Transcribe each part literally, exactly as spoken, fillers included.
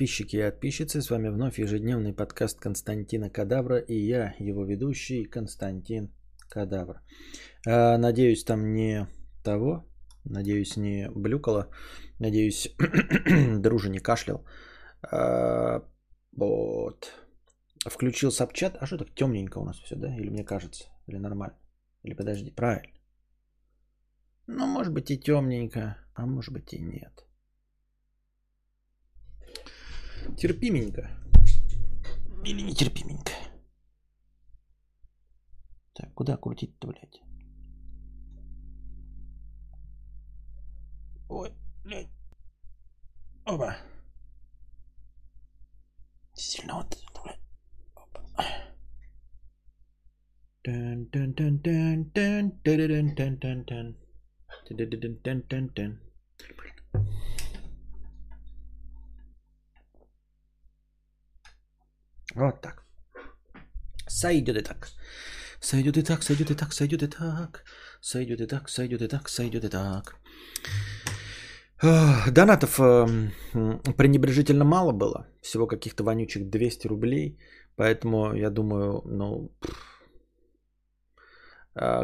подписчики и подписчицы, с вами вновь ежедневный подкаст Константина Кадавра и я, его ведущий Константин Кадавр. Надеюсь, там не того, надеюсь, не блюкало, надеюсь, дружи не кашлял. Вот. Включил сабчат. А что так темненько у нас все, да? Или мне кажется? Или нормально? Или подожди, правильно? Ну, может быть и темненько, а может быть и нет. Терпименько. Или нетерпименько. Так, куда крутить-то, блядь? Ой, блядь. Опа. Сильно вот это, блядь. Опа. Тан-тан-тан-тан-тан-тан-тан-тан-тан-тан. Тан-тан-тан-тан-тан-тан. Вот так. Сойдет и так. Сойдет и так, сойдет и так, сойдет и так. Сойдет и так, сойдет и так, сойдет и так. Донатов пренебрежительно мало было. Всего каких-то вонючих двести рублей. Поэтому я думаю, ну...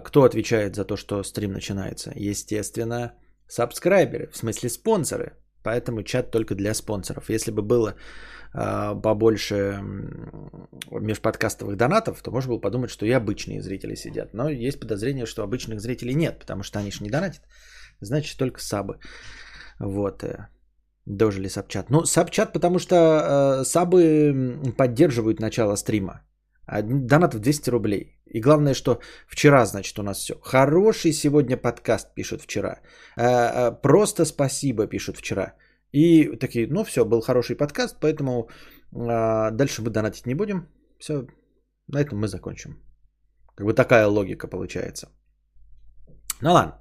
Кто отвечает за то, что стрим начинается? Естественно, сабскрайберы. В смысле спонсоры. Поэтому чат только для спонсоров. Если бы было э, побольше межподкастовых донатов, то можно было подумать, что и обычные зрители сидят. Но есть подозрение, что обычных зрителей нет, потому что они же не донатят. Значит, только сабы. Вот. Дожили сабчат. Ну, сабчат, потому что э, сабы поддерживают начало стрима. Донат в двести рублей. И главное, что вчера, значит, у нас все. Хороший сегодня подкаст, пишут вчера. Просто спасибо, пишут вчера. И такие, ну все, был хороший подкаст, поэтому дальше мы донатить не будем. Все, на этом мы закончим. Как бы такая логика получается. Ну ладно,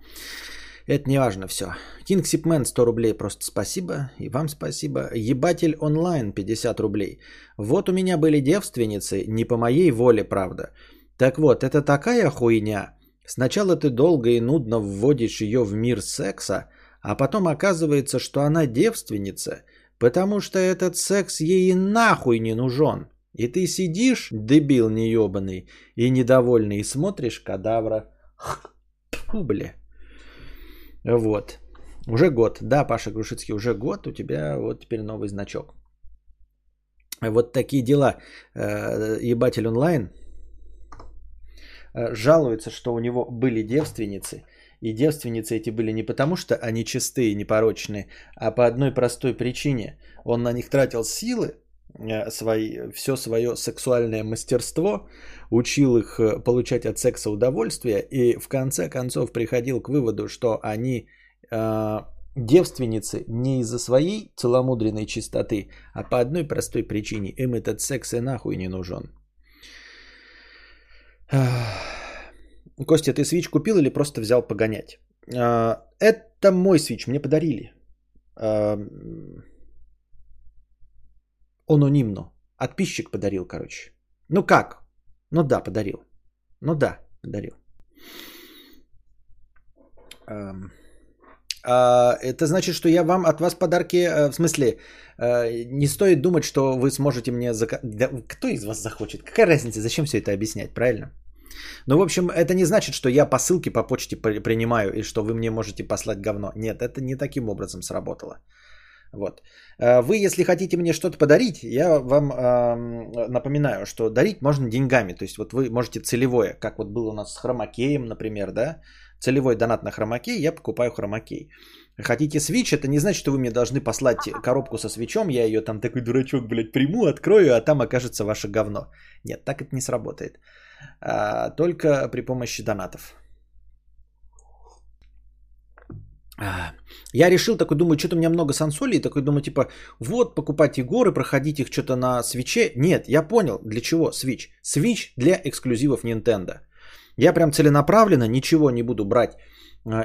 это не важно все. Кингсипмен сто рублей, просто спасибо. И вам спасибо. Ебатель онлайн пятьдесят рублей. Вот у меня были девственницы, не по моей воле, правда. Так вот, это такая хуйня. Сначала ты долго и нудно вводишь ее в мир секса, а потом оказывается, что она девственница, потому что этот секс ей нахуй не нужен. И ты сидишь, дебил неебаный, и недовольный, и смотришь кадавра. Ху, бля. Вот. Уже год. Да, Паша Грушицкий, уже год. У тебя вот теперь новый значок. Вот такие дела. Ебатель онлайн жалуется, что у него были девственницы. И девственницы эти были не потому, что они чистые, непорочные, а по одной простой причине. Он на них тратил силы, свои, все свое сексуальное мастерство, учил их получать от секса удовольствие и в конце концов приходил к выводу, что они э, девственницы не из-за своей целомудренной чистоты, а по одной простой причине. Им этот секс и нахуй не нужен. Костя, ты Switch купил или просто взял погонять? Это мой Switch, мне подарили. Анонимно. Отписчик подарил, короче. Ну как? Ну да, подарил. Ну да, подарил. Это значит, что я вам от вас подарки, в смысле, не стоит думать, что вы сможете мне заказать. Да, кто из вас захочет? Какая разница, зачем все это объяснять, правильно? Ну, в общем, это не значит, что я посылки по почте принимаю и что вы мне можете послать говно. Нет, это не таким образом сработало. Вот. Вы, если хотите мне что-то подарить, я вам э, напоминаю, что дарить можно деньгами. То есть вот вы можете целевое, как вот было у нас с хромакеем, например, да? Целевой донат на хромакей, я покупаю хромакей. Хотите Switch, это не значит, что вы мне должны послать коробку со свитчом, я ее там такой дурачок, блядь, приму, открою, а там окажется ваше говно. Нет, так это не сработает. А, только при помощи донатов. Я решил, такой думаю, что-то у меня много сансолей, такой думаю, типа, вот, покупать игры, проходить их что-то на свитче. Нет, я понял, для чего Switch. Switch для эксклюзивов Nintendo. Я прям целенаправленно ничего не буду брать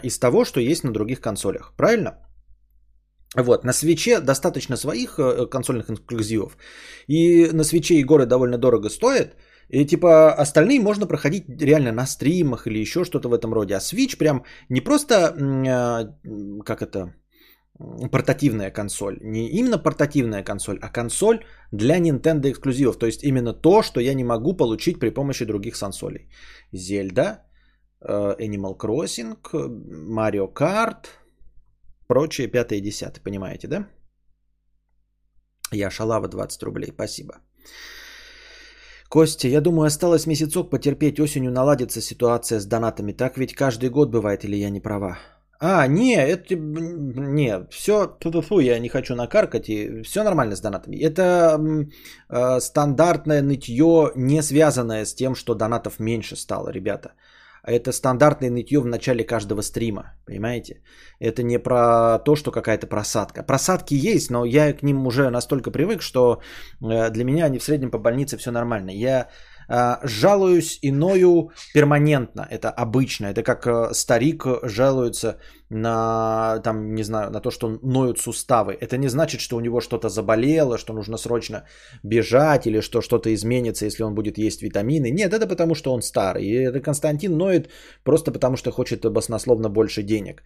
из того, что есть на других консолях. Правильно? Вот, на Switch'е достаточно своих консольных эксклюзивов. И на Switch'е игры довольно дорого стоят. И типа остальные можно проходить реально на стримах или еще что-то в этом роде. А Switch прям не просто, как это, портативная консоль. Не именно портативная консоль, а консоль для Nintendo эксклюзивов. То есть именно то, что я не могу получить при помощи других консолей. Zelda, Animal Crossing, Mario Kart, прочие пятое и десятое. Понимаете, да? Я шалава двадцать рублей. Спасибо. Костя, я думаю, осталось месяцок потерпеть, осенью наладится ситуация с донатами. Так ведь каждый год бывает, или я не права? А, не, это... Не, все, ту-ту-ту, я не хочу накаркать, и все нормально с донатами. Это э, стандартное нытье, не связанное с тем, что донатов меньше стало, ребята. Это стандартное нытье в начале каждого стрима, понимаете? Это не про то, что какая-то просадка. Просадки есть, но я к ним уже настолько привык, что для меня они в среднем по больнице все нормально. Я жалуюсь иною перманентно, это обычно. Это как старик жалуется на, там, не знаю, на то, что ноют суставы. Это не значит, что у него что-то заболело, что нужно срочно бежать или что что-то изменится, если он будет есть витамины. Нет, это потому, что он старый. И это Константин ноет просто потому, что хочет баснословно больше денег.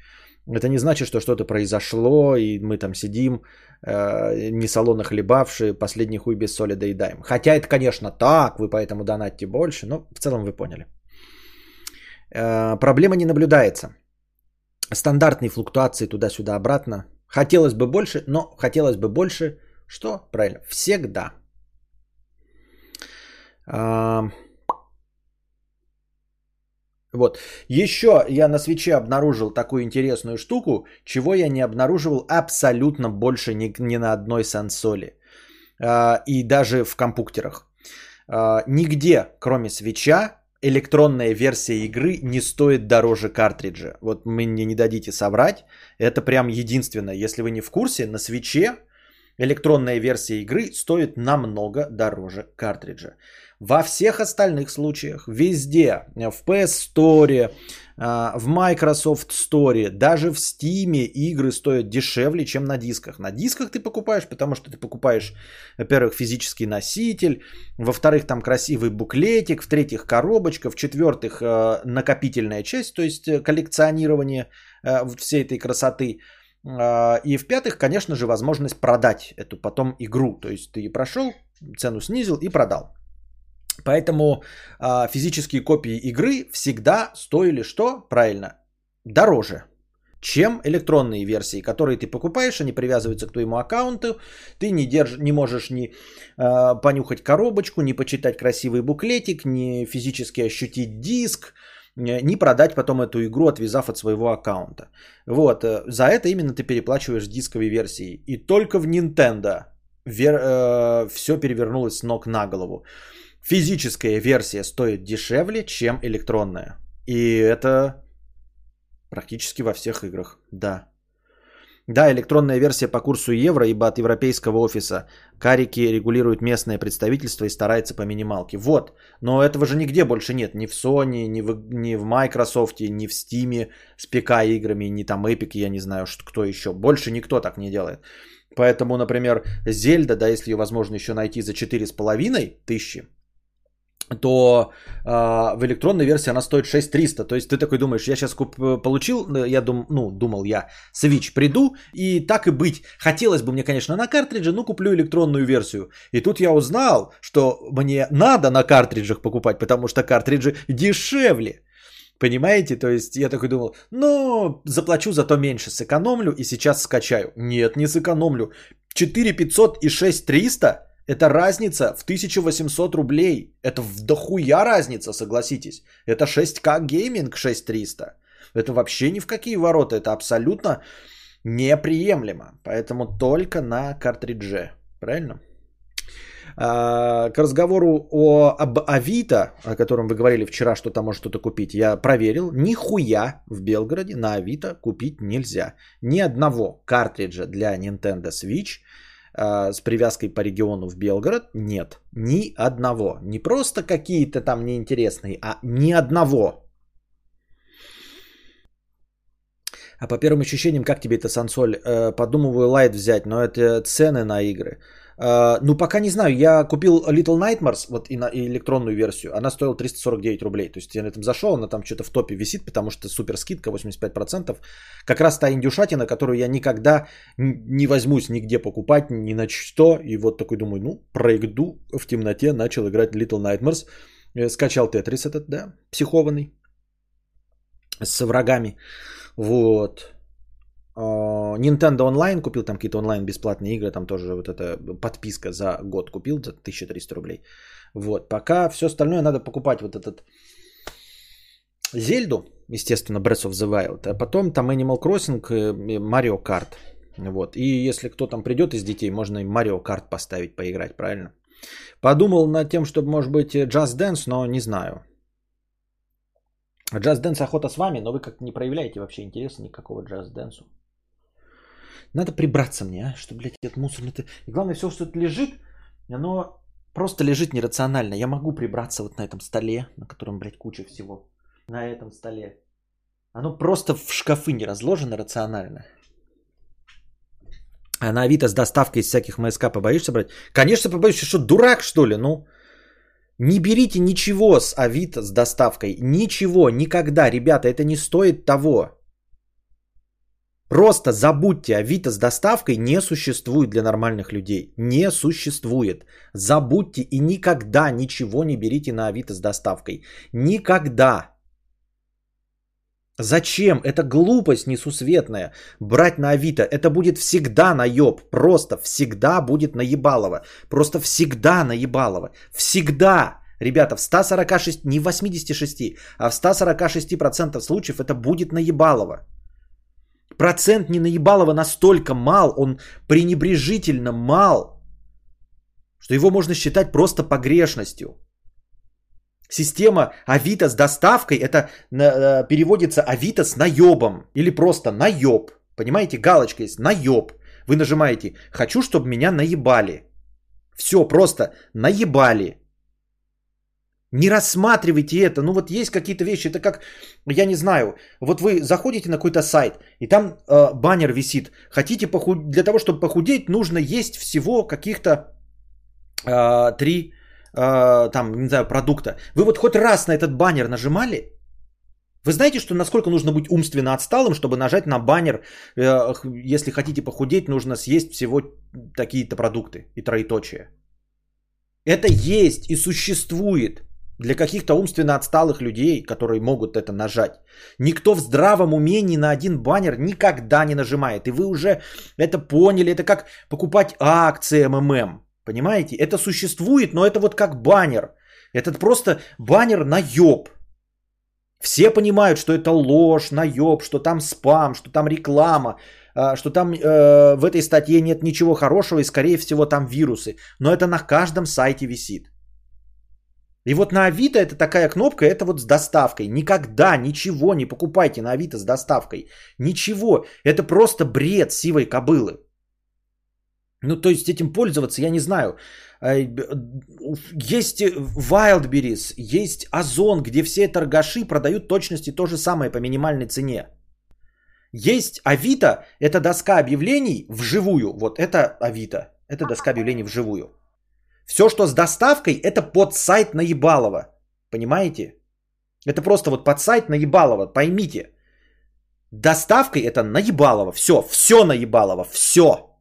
Это не значит, что что-то произошло, и мы там сидим, э, не салонно хлебавшие, последний хуй без соли доедаем. Хотя это, конечно, так, вы поэтому донатьте больше, но в целом вы поняли. Э, проблема не наблюдается. Стандартные флуктуации туда-сюда обратно. Хотелось бы больше, но хотелось бы больше, что правильно, всегда. Э, Вот. Еще я на Switch обнаружил такую интересную штуку, чего я не обнаруживал абсолютно больше ни, ни на одной консоли. И даже в компьютерах. Нигде, кроме Switch, электронная версия игры не стоит дороже картриджа. Вот вы мне не дадите соврать. Это прям единственное. Если вы не в курсе, на Switch электронная версия игры стоит намного дороже картриджа. Во всех остальных случаях, везде, в пи эс Store, в Microsoft Store, даже в Steam игры стоят дешевле, чем на дисках. На дисках ты покупаешь, потому что ты покупаешь, во-первых, физический носитель, во-вторых, там красивый буклетик, в-третьих, коробочка, в-четвертых, накопительная часть, то есть коллекционирование всей этой красоты. И в-пятых, конечно же, возможность продать эту потом игру. То есть ты прошел, цену снизил и продал. Поэтому э, физические копии игры всегда стоили что? Правильно, дороже, чем электронные версии, которые ты покупаешь, они привязываются к твоему аккаунту, ты не, держ... не можешь ни э, понюхать коробочку, ни почитать красивый буклетик, ни физически ощутить диск, ни продать потом эту игру, отвязав от своего аккаунта. Вот, э, за это именно ты переплачиваешь дисковой версией. И только в Nintendo вер... э, все перевернулось с ног на голову. Физическая версия стоит дешевле, чем электронная. И это практически во всех играх, да. Да, электронная версия по курсу евро, ибо от европейского офиса карики регулируют местное представительство и старается по минималке. Вот, но этого же нигде больше нет. Ни в Sony, ни в, ни в Microsoft, ни в Steam с пи ка-играми, ни там Epic, я не знаю, кто еще. Больше никто так не делает. Поэтому, например, Зельда, да, если ее возможно еще найти за четыре с половиной тысячи, то э, в электронной версии она стоит шесть триста. То есть ты такой думаешь, я сейчас куп- получил, я дум- ну, думал я, Switch приду, и так и быть. Хотелось бы мне, конечно, на картридже, но куплю электронную версию. И тут я узнал, что мне надо на картриджах покупать, потому что картриджи дешевле. Понимаете? То есть я такой думал, ну, заплачу, зато меньше сэкономлю и сейчас скачаю. Нет, не сэкономлю. четыре тысячи пятьсот и шесть триста – это разница в тысяча восемьсот рублей. Это в дохуя разница, согласитесь. Это шесть ка гейминг шесть триста. Это вообще ни в какие ворота. Это абсолютно неприемлемо. Поэтому только на картридже. Правильно? А, к разговору о, об Авито, о котором вы говорили вчера, что там может что-то купить. Я проверил. Нихуя в Белгороде на Авито купить нельзя. Ни одного картриджа для Nintendo Switch с привязкой по региону в Белгород нет. Ни одного. Не просто какие-то там неинтересные, а ни одного. А по первым ощущениям, как тебе эта сансоль? Подумываю, лайт взять, но это цены на игры. Uh, ну, пока не знаю. Я купил Little Nightmares, вот и, на, и электронную версию. Она стоила триста сорок девять рублей. То есть я на этом зашел, она там что-то в топе висит, потому что супер скидка, восемьдесят пять процентов. Как раз та индюшатина, которую я никогда не возьмусь нигде покупать, ни на что. И вот такой думаю, ну, пройду в темноте, начал играть Little Nightmares. Скачал Тетрис этот, да, психованный. С врагами. Вот. Nintendo Online купил, там какие-то онлайн бесплатные игры, там тоже вот эта подписка за год купил, за тысяча триста рублей. Вот, пока все остальное надо покупать, вот этот Зельду, естественно, Breath of the Wild, а потом там Animal Crossing, Mario Kart, вот, и если кто там придет из детей, можно и Mario Kart поставить, поиграть, правильно? Подумал над тем, чтобы, может быть, Just Dance, но не знаю. Just Dance охота с вами, но вы как-то не проявляете вообще интереса никакого Just Dance. Надо прибраться мне, а? Что, блядь, этот мусорный... И главное, все, что тут лежит, оно просто лежит нерационально. Я могу прибраться вот на этом столе, на котором, блядь, куча всего. На этом столе. Оно просто в шкафы не разложено рационально. А на Авито с доставкой из всяких эм эс ка побоишься брать? Конечно, побоишься. Что, дурак, что ли? Ну, не берите ничего с Авито с доставкой. Ничего, никогда. Ребята, это не стоит того. Просто забудьте, Авито с доставкой не существует для нормальных людей. Не существует. Забудьте и никогда ничего не берите на Авито с доставкой. Никогда. Зачем? Это глупость несусветная. Брать на Авито. Это будет всегда наеб. Просто всегда будет наебалово. Просто всегда наебалово. Всегда. Ребята, в ста сорока шести, не в восьмидесяти шести, а в ста сорока шести процентах случаев это будет наебалово. Процент не наебалово настолько мал, он пренебрежительно мал, что его можно считать просто погрешностью. Система Авито с доставкой, это переводится Авито с наебом или просто наеб. Понимаете, галочка есть наеб. Вы нажимаете «Хочу, чтобы меня наебали». Все, просто наебали. Не рассматривайте это. Ну вот есть какие-то вещи, это как, я не знаю, вот вы заходите на какой-то сайт, и там э, баннер висит. Хотите похудеть, для того, чтобы похудеть, нужно есть всего каких-то э, три, э, там, не знаю, продукта. Вы вот хоть раз на этот баннер нажимали? Вы знаете, что насколько нужно быть умственно отсталым, чтобы нажать на баннер, э, если хотите похудеть, нужно съесть всего такие-то продукты и троеточие. Это есть и существует. Для каких-то умственно отсталых людей, которые могут это нажать. Никто в здравом уме ни на один баннер никогда не нажимает. И вы уже это поняли. Это как покупать акции эм эм эм. Понимаете? Это существует, но это вот как баннер. Это просто баннер наеб. Все понимают, что это ложь, наеб, что там спам, что там реклама, что там э, в этой статье нет ничего хорошего и, скорее всего, там вирусы. Но это на каждом сайте висит. И вот на Авито это такая кнопка, это вот с доставкой. Никогда ничего не покупайте на Авито с доставкой. Ничего. Это просто бред сивой кобылы. Ну, то есть этим пользоваться, я не знаю. Есть Wildberries, есть Ozon, где все торгаши продают точности то же самое по минимальной цене. Есть Авито, это доска объявлений вживую. Вот это Авито, это доска объявлений вживую. Все, что с доставкой, это под сайт наебалово. Понимаете? Это просто вот под сайт наебалово. Поймите. Доставкой это наебалово. Все, все наебалово. Все.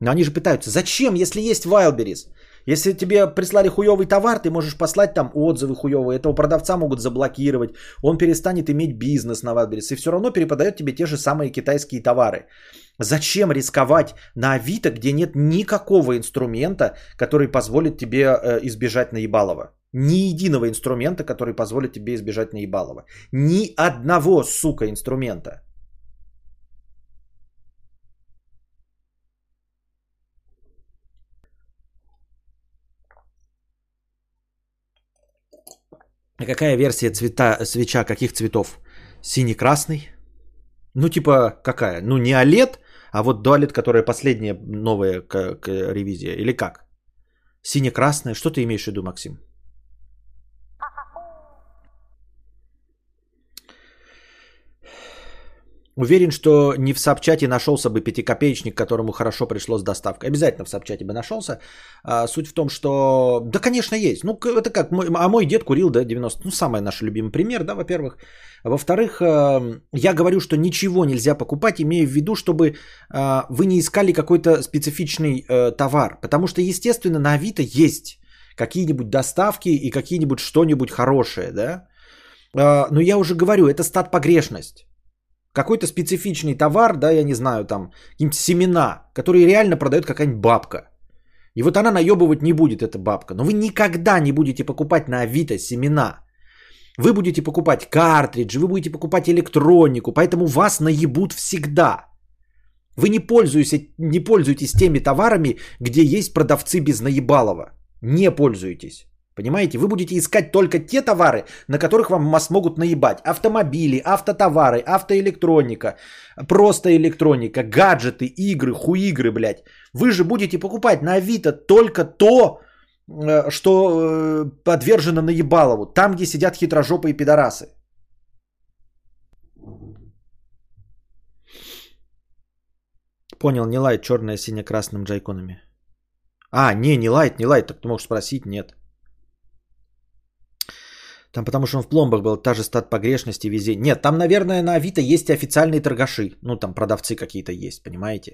Но они же пытаются. Зачем, если есть Wildberries? Если тебе прислали хуёвый товар, ты можешь послать там отзывы хуёвые. Этого продавца могут заблокировать. Он перестанет иметь бизнес на Wildberries. И все равно переподает тебе те же самые китайские товары. Зачем рисковать на Авито, где нет никакого инструмента, который позволит тебе э, избежать наебалова? Ни единого инструмента, который позволит тебе избежать наебалова. Ни одного, сука, инструмента. Какая версия цвета, свеча, каких цветов? Синий-красный? Ну, типа, какая? Ну, не о лед, а вот дуалет, которая последняя новая к- к- ревизия. Или как? Синий-красный? Что ты имеешь в виду, Максим? Уверен, что не в Собчате нашелся бы пятикопеечник, которому хорошо пришло с доставкой. Обязательно в Собчате бы нашелся. А, суть в том, что... Да, конечно, есть. Ну, это как... А мой дед курил до девяностых. Ну, самый наш любимый пример, да, во-первых. Во-вторых, я говорю, что ничего нельзя покупать, имея в виду, чтобы вы не искали какой-то специфичный товар. Потому что, естественно, на Авито есть какие-нибудь доставки и какие-нибудь что-нибудь хорошее, да. Но я уже говорю, это стат-погрешность. Какой-то специфичный товар, да, я не знаю, там, какие-нибудь семена, которые реально продает какая-нибудь бабка. И вот она наебывать не будет, эта бабка. Но вы никогда не будете покупать на Авито семена. Вы будете покупать картриджи, вы будете покупать электронику, поэтому вас наебут всегда. Вы не пользуетесь, не пользуетесь теми товарами, где есть продавцы без наебалова. Не пользуетесь. Понимаете, вы будете искать только те товары, на которых вам смогут наебать. Автомобили, автотовары, автоэлектроника, просто электроника, гаджеты, игры, хуигры, блядь. Вы же будете покупать на Авито только то, что подвержено наебалову. Там, где сидят хитрожопые пидорасы. Понял, не лайт, черное, сине-красным джайконами. А, не, не лайт, не лайт, так ты можешь спросить, нет. Там потому что он в пломбах был, та же стат погрешности везде. Нет, там, наверное, на Авито есть и официальные торгаши. Ну, там продавцы какие-то есть, понимаете?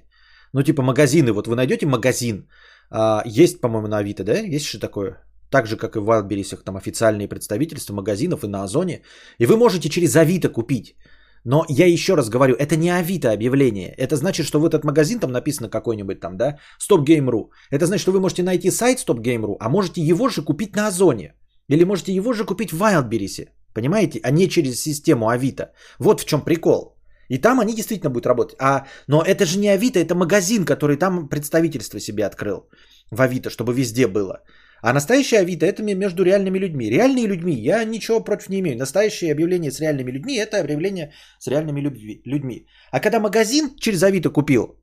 Ну, типа магазины. Вот вы найдете магазин. А, есть, по-моему, на Авито, да? Есть еще такое? Так же, как и в Wildberries, там официальные представительства магазинов и на Озоне. И вы можете через Авито купить. Но я еще раз говорю, это не Авито объявление. Это значит, что в этот магазин там написано какой-нибудь там, да? StopGame.ru. Это значит, что вы можете найти сайт StopGame.ru, а можете его же купить на Озоне. Или можете его же купить в Wildberries, понимаете, а не через систему Авито. Вот в чем прикол. И там они действительно будут работать. А, но это же не Авито, это магазин, который там представительство себе открыл в Авито, чтобы везде было. А настоящее Авито это между реальными людьми. Реальные людьми я ничего против не имею. Настоящее объявление с реальными людьми это объявление с реальными людьми. А когда магазин через Авито купил,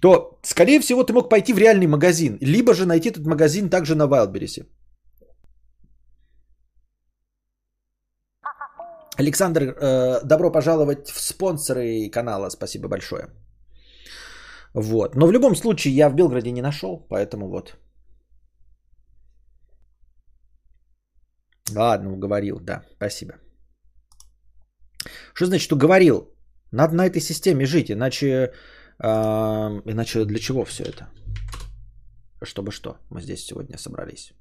то скорее всего ты мог пойти в реальный магазин. Либо же найти этот магазин также на Wildberries. Александр, добро пожаловать в спонсоры канала, спасибо большое. Вот, но в любом случае я в Белграде не нашел, поэтому вот. Ладно, уговорил, да, спасибо. Что значит уговорил? Надо на этой системе жить, иначе, э, иначе для чего все это? Чтобы что, мы здесь сегодня собрались.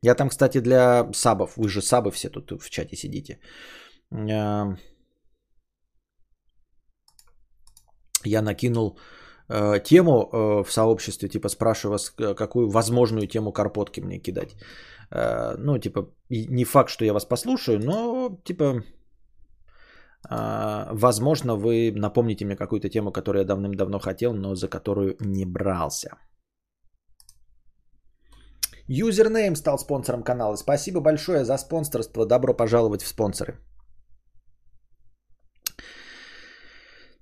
Я там, кстати, для сабов. Вы же сабы все тут в чате сидите. Я накинул тему в сообществе, типа спрашиваю вас, какую возможную тему карпотки мне кидать. Ну, типа, не факт, что я вас послушаю, но, типа, возможно, вы напомните мне какую-то тему, которую я давным-давно хотел, но за которую не брался. Юзернейм стал спонсором канала. Спасибо большое за спонсорство. Добро пожаловать в спонсоры.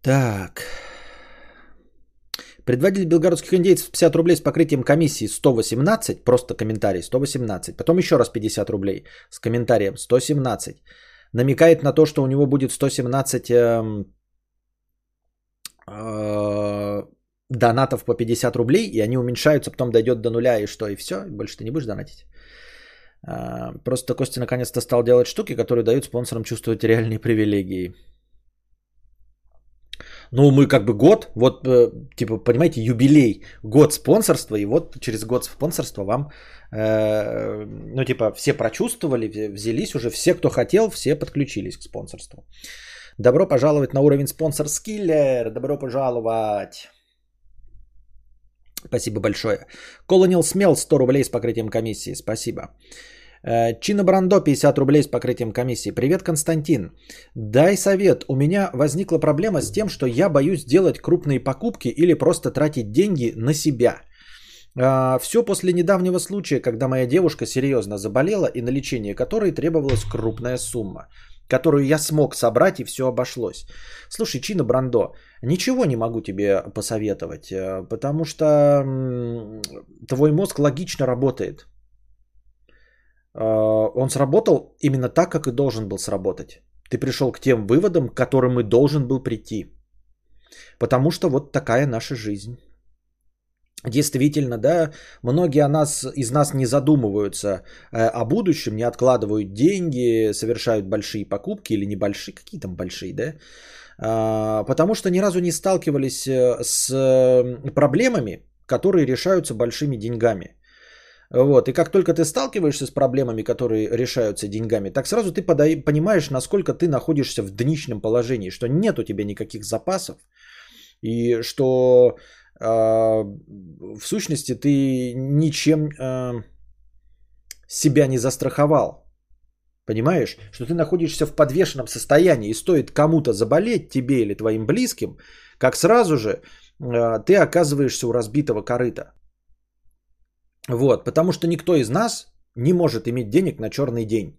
Так. Предводитель белгородских индейцев пятьдесят рублей с покрытием комиссии сто восемнадцать. Просто комментарий сто восемнадцать. Потом еще раз пятьдесят рублей с комментарием сто семнадцать. Намекает на то, что у него будет сто семнадцать э, э, донатов по пятьдесят рублей, и они уменьшаются, потом дойдет до нуля, и что, и все, и больше ты не будешь донатить. Просто Костя наконец-то стал делать штуки, которые дают спонсорам чувствовать реальные привилегии. Ну, мы как бы год, вот, типа, понимаете, юбилей, год спонсорства, и вот через год спонсорства вам, э, ну, типа, все прочувствовали, взялись уже, все, кто хотел, все подключились к спонсорству. Добро пожаловать на уровень спонсор-скиллер, добро пожаловать. Спасибо большое. Колонил Смел сто рублей с покрытием комиссии. Спасибо. Чино Брандо пятьдесят рублей с покрытием комиссии. Привет, Константин. Дай совет. У меня возникла проблема с тем, что я боюсь делать крупные покупки или просто тратить деньги на себя. Все после недавнего случая, когда моя девушка серьезно заболела и на лечение которой требовалась крупная сумма, которую я смог собрать и все обошлось. Слушай, Чино Брандо, ничего не могу тебе посоветовать, потому что твой мозг логично работает. Он сработал именно так, как и должен был сработать. Ты пришел к тем выводам, к которым и должен был прийти. Потому что вот такая наша жизнь. Действительно, да, многие о нас, из нас не задумываются о будущем, не откладывают деньги, совершают большие покупки или небольшие, какие там большие, да, потому что ни разу не сталкивались с проблемами, которые решаются большими деньгами. Вот. И как только ты сталкиваешься с проблемами, которые решаются деньгами, так сразу ты пода- понимаешь, насколько ты находишься в днищном положении, что нет у тебя никаких запасов, и что э, в сущности ты ничем э, себя не застраховал. Понимаешь, что ты находишься в подвешенном состоянии, и стоит кому-то заболеть, тебе или твоим близким, как сразу же э, ты оказываешься у разбитого корыта. Вот, потому что никто из нас не может иметь денег на черный день.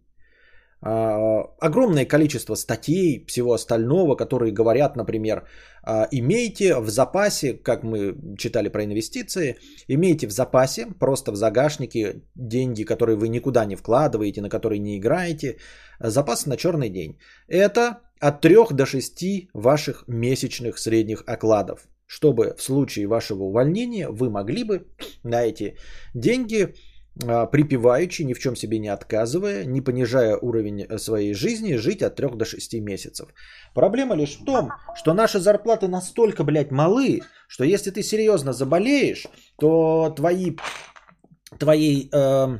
Огромное количество статей, всего остального, которые говорят, например, имейте в запасе, как мы читали про инвестиции, имейте в запасе, просто в загашнике, деньги, которые вы никуда не вкладываете, на которые не играете, запас на черный день. Это от трех до шести ваших месячных средних окладов, чтобы в случае вашего увольнения вы могли бы на эти деньги, припеваючи, ни в чем себе не отказывая, не понижая уровень своей жизни, жить от трех до шести месяцев. Проблема лишь в том, что наши зарплаты настолько, блядь, малы, что если ты серьезно заболеешь, то твои, твоей э,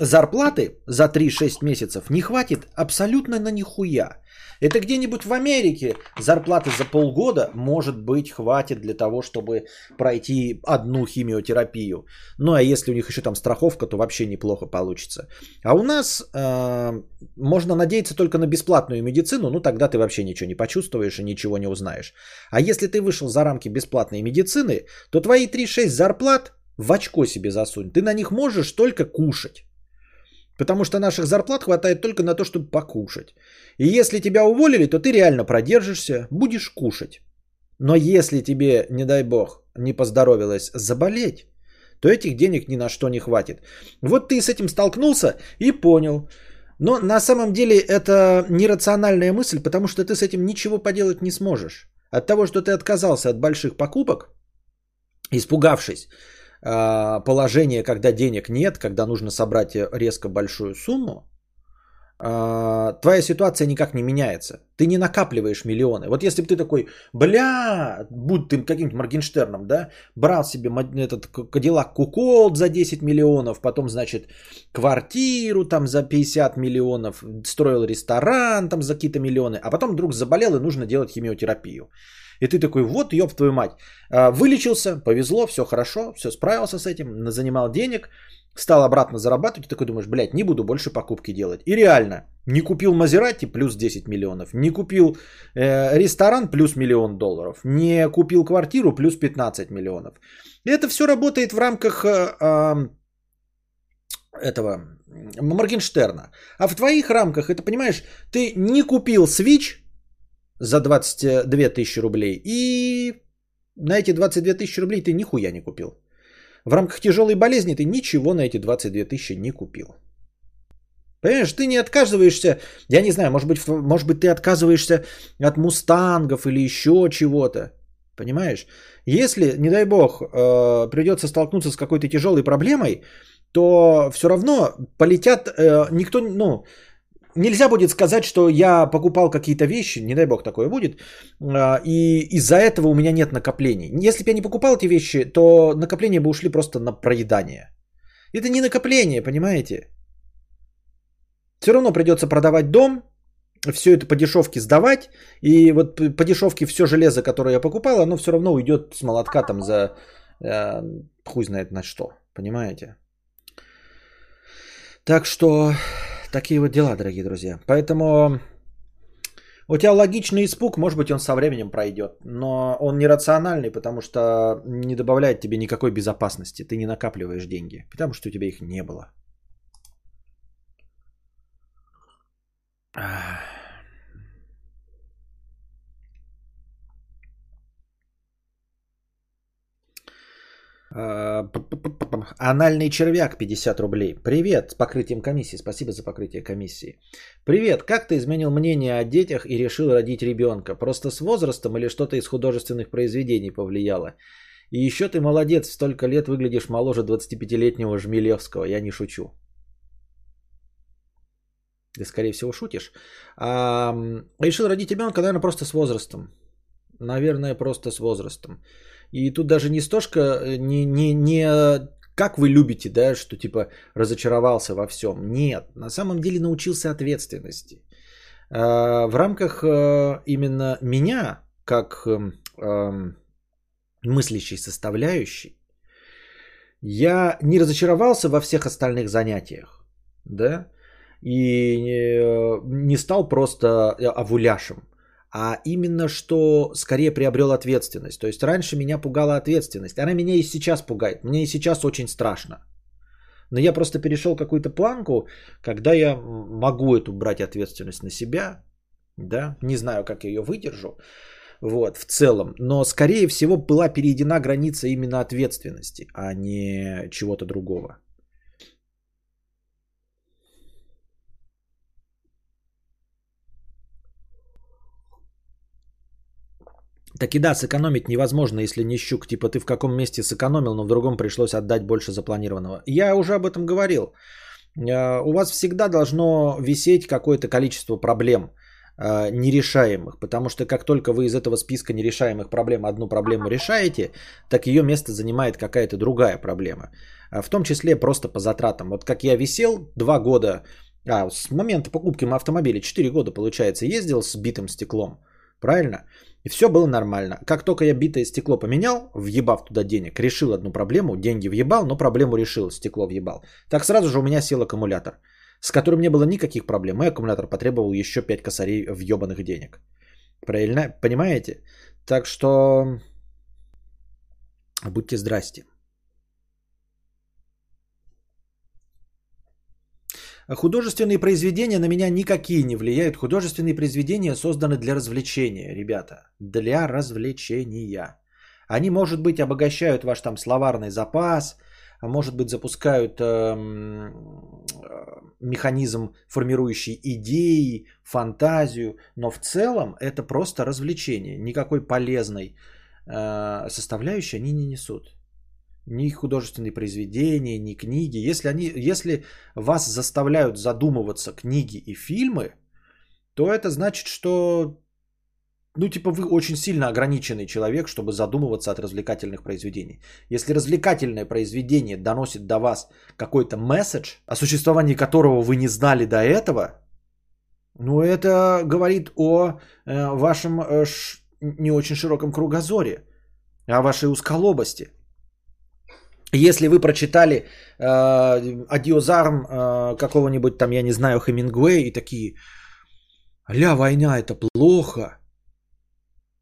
зарплаты за три-шесть месяцев не хватит абсолютно на нихуя. Это где-нибудь в Америке зарплаты за полгода, может быть, хватит для того, чтобы пройти одну химиотерапию. Ну, а если у них еще там страховка, то вообще неплохо получится. А у нас э, можно надеяться только на бесплатную медицину, ну, тогда ты вообще ничего не почувствуешь и ничего не узнаешь. А если ты вышел за рамки бесплатной медицины, то твои три-шесть зарплат в очко себе засунь. Ты на них можешь только кушать. Потому что наших зарплат хватает только на то, чтобы покушать. И если тебя уволили, то ты реально продержишься, будешь кушать. Но если тебе, не дай бог, не поздоровилось заболеть, то этих денег ни на что не хватит. Вот ты с этим столкнулся и понял. Но на самом деле это нерациональная мысль, потому что ты с этим ничего поделать не сможешь. От того, что ты отказался от больших покупок, испугавшись положение, когда денег нет, когда нужно собрать резко большую сумму, твоя ситуация никак не меняется. Ты не накапливаешь миллионы. Вот если бы ты такой, бля, будь ты каким-то Моргенштерном, да, брал себе этот Cadillac Куколд за десять миллионов, потом, значит, квартиру там за пятьдесят миллионов, строил ресторан там за какие-то миллионы, а потом вдруг заболел и нужно делать химиотерапию. И ты такой, вот, ёб твою мать, вылечился, повезло, все хорошо, все справился с этим, занимал денег, стал обратно зарабатывать, и такой думаешь, блядь, не буду больше покупки делать. И реально, не купил Мазерати плюс десять миллионов, не купил э, ресторан плюс миллион долларов, не купил квартиру плюс пятнадцать миллионов. И это все работает в рамках э, э, этого Моргенштерна. А в твоих рамках, это понимаешь, ты не купил Switch за двадцать две тысячи рублей. И на эти двадцать две тысячи рублей ты нихуя не купил. В рамках тяжелой болезни ты ничего на эти двадцать две тысячи не купил. Понимаешь, ты не отказываешься, я не знаю, может быть, может быть ты отказываешься от мустангов или еще чего-то. Понимаешь? Если, не дай бог, придется столкнуться с какой-то тяжелой проблемой, то все равно полетят, никто, ну... Нельзя будет сказать, что я покупал какие-то вещи, не дай бог такое будет, и из-за этого у меня нет накоплений. Если бы я не покупал эти вещи, то накопления бы ушли просто на проедание. Это не накопление, понимаете? Все равно придется продавать дом, все это по дешевке сдавать, и вот по дешевке все железо, которое я покупал, оно все равно уйдет с молотка там за э, хуй знает на что, понимаете? Так что... Такие вот дела, дорогие друзья. Поэтому у тебя логичный испуг, может быть, он со временем пройдет, но он нерациональный, потому что не добавляет тебе никакой безопасности. Ты не накапливаешь деньги, потому что у тебя их не было. Ах. Анальный червяк, пятьдесят рублей. Привет, с покрытием комиссии. Спасибо за покрытие комиссии. Привет, как ты изменил мнение о детях и решил родить ребенка? Просто с возрастом или что-то из художественных произведений повлияло? И еще ты молодец, столько лет выглядишь моложе двадцатипятилетнего Жмелевского. Я не шучу. Ты, скорее всего, шутишь. А, решил родить ребенка, наверное, просто с возрастом. Наверное, просто с возрастом. И тут даже не стошка, не, не, не как вы любите, да, что типа разочаровался во всем. Нет, на самом деле научился ответственности. В рамках именно меня, как мыслящей составляющей, я не разочаровался во всех остальных занятиях, да, и не стал просто овуляшем. А именно, что скорее приобрел ответственность. То есть раньше меня пугала ответственность. Она меня и сейчас пугает. Мне и сейчас очень страшно. Но я просто перешел какую-то планку, когда я могу эту брать ответственность на себя. Да? Не знаю, как я ее выдержу. Вот, в целом. Но, скорее всего, была переедена граница именно ответственности, а не чего-то другого. Таки да, сэкономить невозможно, если не щук. Типа ты в каком месте сэкономил, но в другом пришлось отдать больше запланированного. Я уже об этом говорил. У вас всегда должно висеть какое-то количество проблем нерешаемых. Потому что как только вы из этого списка нерешаемых проблем одну проблему решаете, так ее место занимает какая-то другая проблема. В том числе просто по затратам. Вот как я висел два года, а с момента покупки автомобиля четыре года, получается, ездил с битым стеклом. Правильно? И все было нормально. Как только я битое стекло поменял, въебав туда денег, решил одну проблему, деньги въебал, но проблему решил, стекло въебал. Так сразу же у меня сел аккумулятор, с которым не было никаких проблем. И аккумулятор потребовал еще пять косарей въебанных денег. Правильно? Понимаете? Так что будьте здрасте. Художественные произведения на меня никакие не влияют. Художественные произведения созданы для развлечения, ребята. Для развлечения. Они, может быть, обогащают ваш там словарный запас, может быть, запускают эм, механизм, формирующий идеи, фантазию. Но в целом это просто развлечение. Никакой полезной э, составляющей они не несут. Ни художественные произведения, ни книги. Если, они, если вас заставляют задумываться книги и фильмы, то это значит, что ну, типа, вы очень сильно ограниченный человек, чтобы задумываться от развлекательных произведений. Если развлекательное произведение доносит до вас какой-то месседж, о существовании которого вы не знали до этого, ну, это говорит о э, вашем э, ш, не очень широком кругозоре, о вашей узколобости. Если вы прочитали «Адиозарм» э, э, какого-нибудь там, я не знаю, Хемингуэй, и такие «Ля, война, это плохо»,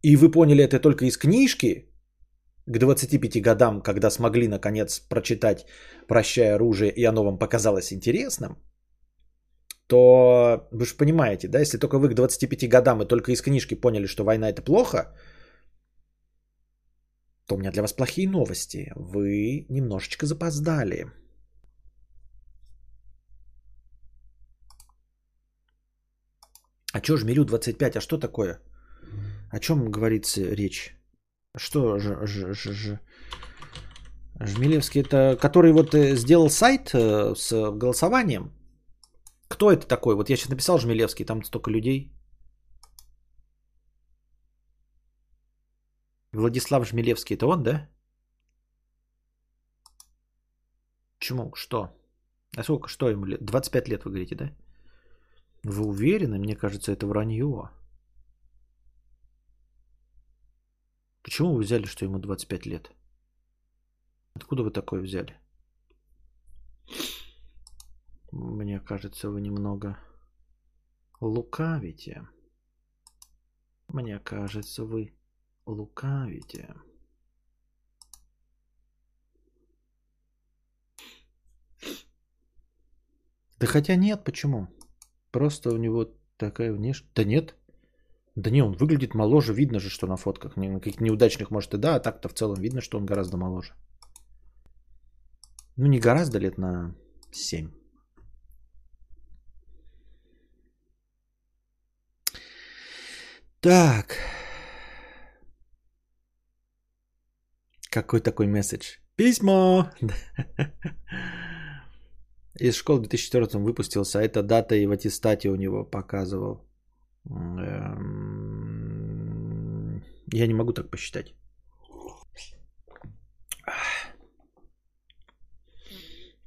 и вы поняли это только из книжки, к двадцати пяти годам, когда смогли, наконец, прочитать «Прощай, оружие», и оно вам показалось интересным, то вы же понимаете, да, если только вы к двадцати пяти годам и только из книжки поняли, что «Война, это плохо», то у меня для вас плохие новости. Вы немножечко запоздали. А чё жмелю двадцать пять? А что такое? О чём говорится речь? Что ж, ж, ж, ж. Жмелевский, это который вот сделал сайт с голосованием? Кто это такой? Вот я сейчас написал Жмелевский, там столько людей. Владислав Жмелевский, это он, да? Чему? Что? А сколько? Что ему лет? двадцать пять лет, вы говорите, да? Вы уверены? Мне кажется, это вранье. Почему вы взяли, что ему двадцать пять лет? Откуда вы такое взяли? Мне кажется, вы немного лукавите. Мне кажется, вы... лукавите. Да хотя нет, почему? Просто у него такая внешность. Да нет. Да не, он выглядит моложе. Видно же, что на фотках. На каких-то неудачных, может, и да. А так-то в целом видно, что он гораздо моложе. Ну, не гораздо, лет на семь. Так. Какой такой месседж? Письмо! Из школы в две тысячи четвёртом выпустился, а это дата и в аттестате у него показывал. Я не могу так посчитать.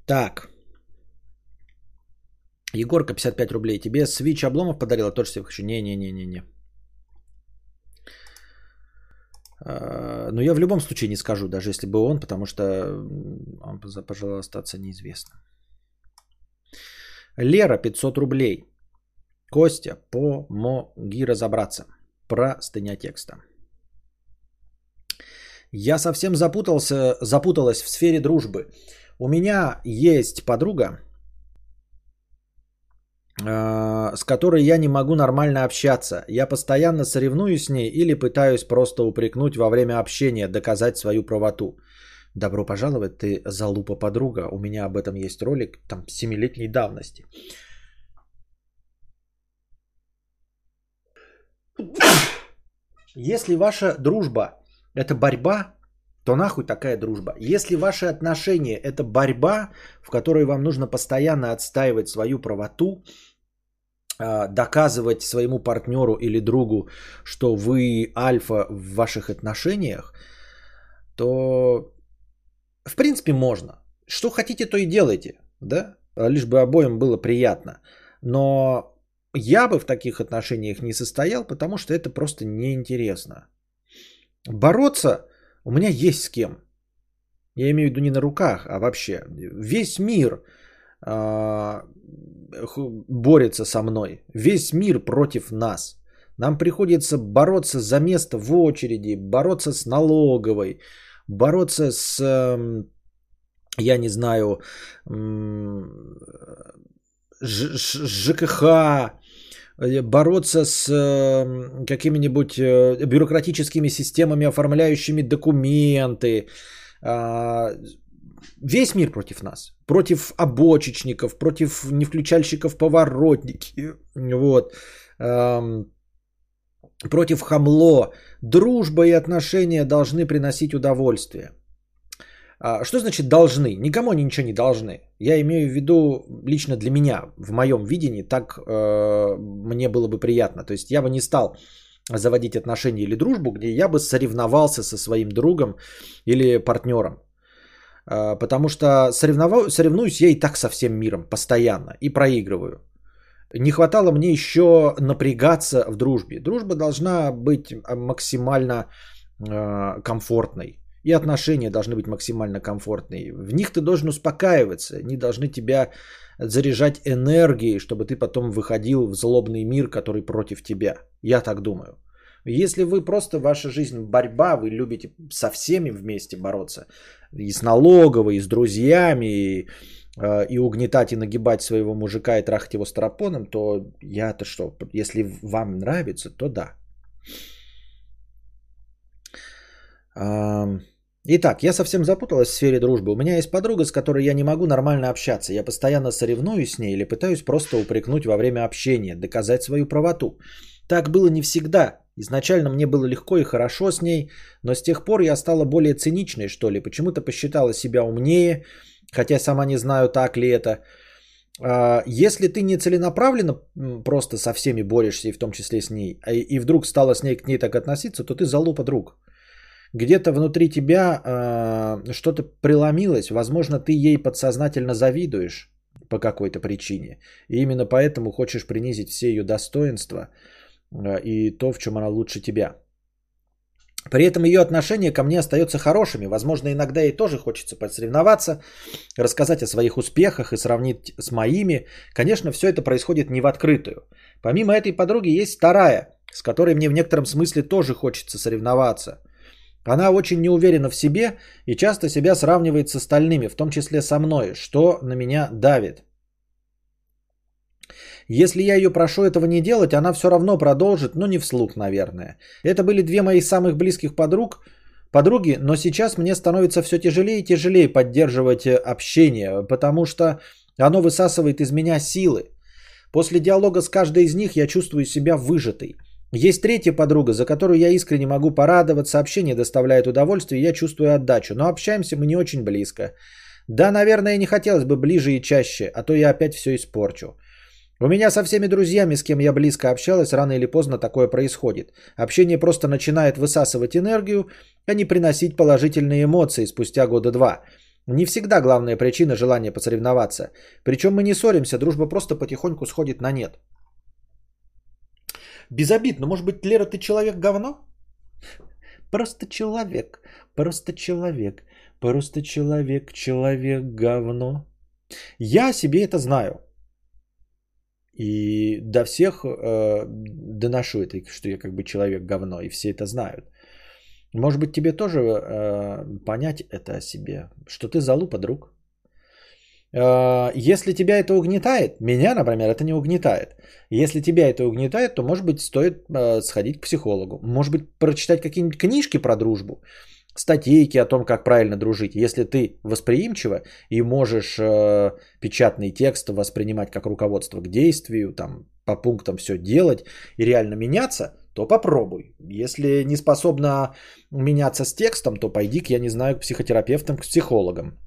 Так. Егорка, пятьдесят пять рублей. Тебе Switch обломов подарила? Тоже себе хочу. Не-не-не-не-не. Но я в любом случае не скажу, даже если бы он, потому что он пожелал остаться неизвестным. Лера, пятьсот рублей. Костя, помоги разобраться. Простыня текста. Я совсем запутался, запуталась в сфере дружбы. У меня есть подруга, с которой я не могу нормально общаться. Я постоянно соревнуюсь с ней или пытаюсь просто упрекнуть во время общения, доказать свою правоту. Добро пожаловать, ты залупа подруга. У меня об этом есть ролик там семилетней давности. Если ваша дружба – это борьба, то нахуй такая дружба. Если ваши отношения – это борьба, в которой вам нужно постоянно отстаивать свою правоту, доказывать своему партнеру или другу, что вы альфа в ваших отношениях, то в принципе можно. Что хотите, то и делайте, да? Лишь бы обоим было приятно. Но я бы в таких отношениях не состоял, потому что это просто неинтересно. Бороться у меня есть с кем. Я имею в виду не на руках, а вообще. Весь мир э, борется со мной. Весь мир против нас. Нам приходится бороться за место в очереди, бороться с налоговой, бороться с, э, я не знаю, э, ЖКХ, бороться с какими-нибудь бюрократическими системами, оформляющими документы. Весь мир против нас. Против обочечников, против невключальщиков поворотники. Вот. Против хамло. Дружба и отношения должны приносить удовольствие. Что значит должны? Никому они ничего не должны. Я имею в виду лично для меня, в моем видении, так э, мне было бы приятно. То есть я бы не стал заводить отношения или дружбу, где я бы соревновался со своим другом или партнером. Э, потому что соревнов... соревнуюсь я и так со всем миром постоянно и проигрываю. Не хватало мне еще напрягаться в дружбе. Дружба должна быть максимально э, комфортной. И отношения должны быть максимально комфортные. В них ты должен успокаиваться. Они должны тебя заряжать энергией, чтобы ты потом выходил в злобный мир, который против тебя. Я так думаю. Если вы просто, ваша жизнь борьба, вы любите со всеми вместе бороться. И с налоговой, и с друзьями, и, и угнетать, и нагибать своего мужика, и трахать его страпоном, то я-то что? Если вам нравится, то да. Итак, я совсем запуталась в сфере дружбы. У меня есть подруга, с которой я не могу нормально общаться. Я постоянно соревнуюсь с ней или пытаюсь просто упрекнуть во время общения, доказать свою правоту. Так было не всегда. Изначально мне было легко и хорошо с ней, но с тех пор я стала более циничной, что ли. Почему-то посчитала себя умнее, хотя сама не знаю, так ли это. Если ты не целенаправленно просто со всеми борешься, и в том числе с ней, и вдруг стала с ней к ней так относиться, то ты залупа друг. Где-то внутри тебя э, что-то преломилось. Возможно, ты ей подсознательно завидуешь по какой-то причине. И именно поэтому хочешь принизить все ее достоинства э, и то, в чем она лучше тебя. При этом ее отношение ко мне остается хорошими. Возможно, иногда ей тоже хочется подсоревноваться, рассказать о своих успехах и сравнить с моими. Конечно, все это происходит не в открытую. Помимо этой подруги есть вторая, с которой мне в некотором смысле тоже хочется соревноваться. Она очень не уверена в себе и часто себя сравнивает с остальными, в том числе со мной, что на меня давит. Если я ее прошу этого не делать, она все равно продолжит, но не вслух, наверное. Это были две моих самых близких подруг, подруги, но сейчас мне становится все тяжелее и тяжелее поддерживать общение, потому что оно высасывает из меня силы. После диалога с каждой из них я чувствую себя выжатой. Есть третья подруга, за которую я искренне могу порадовать, сообщение доставляет удовольствие, я чувствую отдачу, но общаемся мы не очень близко. Да, наверное, не хотелось бы ближе и чаще, а то я опять все испорчу. У меня со всеми друзьями, с кем я близко общалась, рано или поздно такое происходит. Общение просто начинает высасывать энергию, а не приносить положительные эмоции спустя года два. Не всегда главная причина – желание посоревноваться. Причем мы не ссоримся, дружба просто потихоньку сходит на нет. Без обид, но может быть, Лера, ты человек-говно? Просто человек, просто человек, просто человек, человек-говно. Я себе это знаю. И до всех э, доношу это, что я как бы человек-говно, и все это знают. Может быть, тебе тоже э, понять это о себе, что ты залупа, друг. Э, если тебя это угнетает, меня, например, это не угнетает. Если тебя это угнетает, то, может быть, стоит э, сходить к психологу. Может быть, прочитать какие-нибудь книжки про дружбу, статейки о том, как правильно дружить. Если ты восприимчива и можешь э, печатный текст воспринимать как руководство к действию, там, по пунктам все делать и реально меняться, то попробуй. Если не способна меняться с текстом, то пойди, я не знаю, к психотерапевтам, к психологам.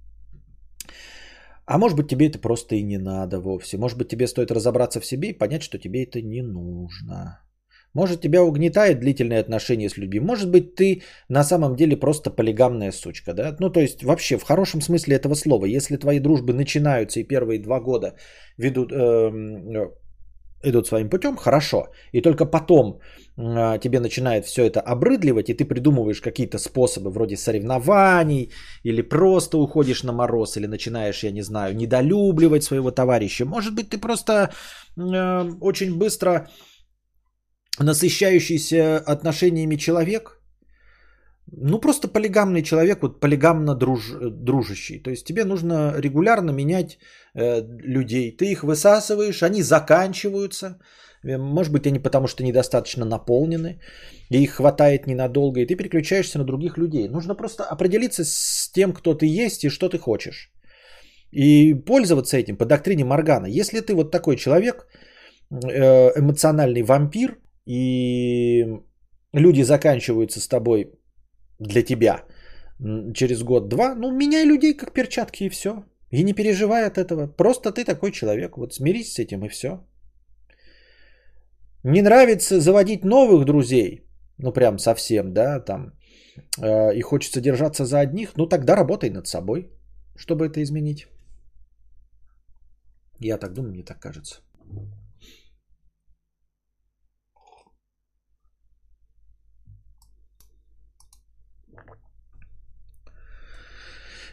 А может быть, тебе это просто и не надо вовсе. Может быть, тебе стоит разобраться в себе и понять, что тебе это не нужно. Может, тебя угнетает длительные отношения с любимым. Может быть, ты на самом деле просто полигамная сучка, да? Ну, то есть, вообще, в хорошем смысле этого слова. Если твои дружбы начинаются и первые два года ведут... Э- идут своим путем, хорошо. И только потом э, тебе начинает все это обрыдливать, и ты придумываешь какие-то способы вроде соревнований, или просто уходишь на мороз, или начинаешь, я не знаю, недолюбливать своего товарища. Может быть, ты просто э, очень быстро насыщающийся отношениями человек. Ну, просто полигамный человек, вот полигамно друж... дружащий. То есть тебе нужно регулярно менять э, людей. Ты их высасываешь, они заканчиваются. Может быть, они потому что недостаточно наполнены, и их хватает ненадолго, и ты переключаешься на других людей. Нужно просто определиться с тем, кто ты есть и что ты хочешь. И пользоваться этим по доктрине Моргана. Если ты вот такой человек, э, эмоциональный вампир, и люди заканчиваются с тобой для тебя через год-два, ну, меняй людей как перчатки и все. И не переживай от этого. Просто ты такой человек. Вот смирись с этим и все. Не нравится заводить новых друзей. Ну, прям совсем, да, там. Э, и хочется держаться за одних. Ну, тогда работай над собой, чтобы это изменить. Я так думаю, мне так кажется.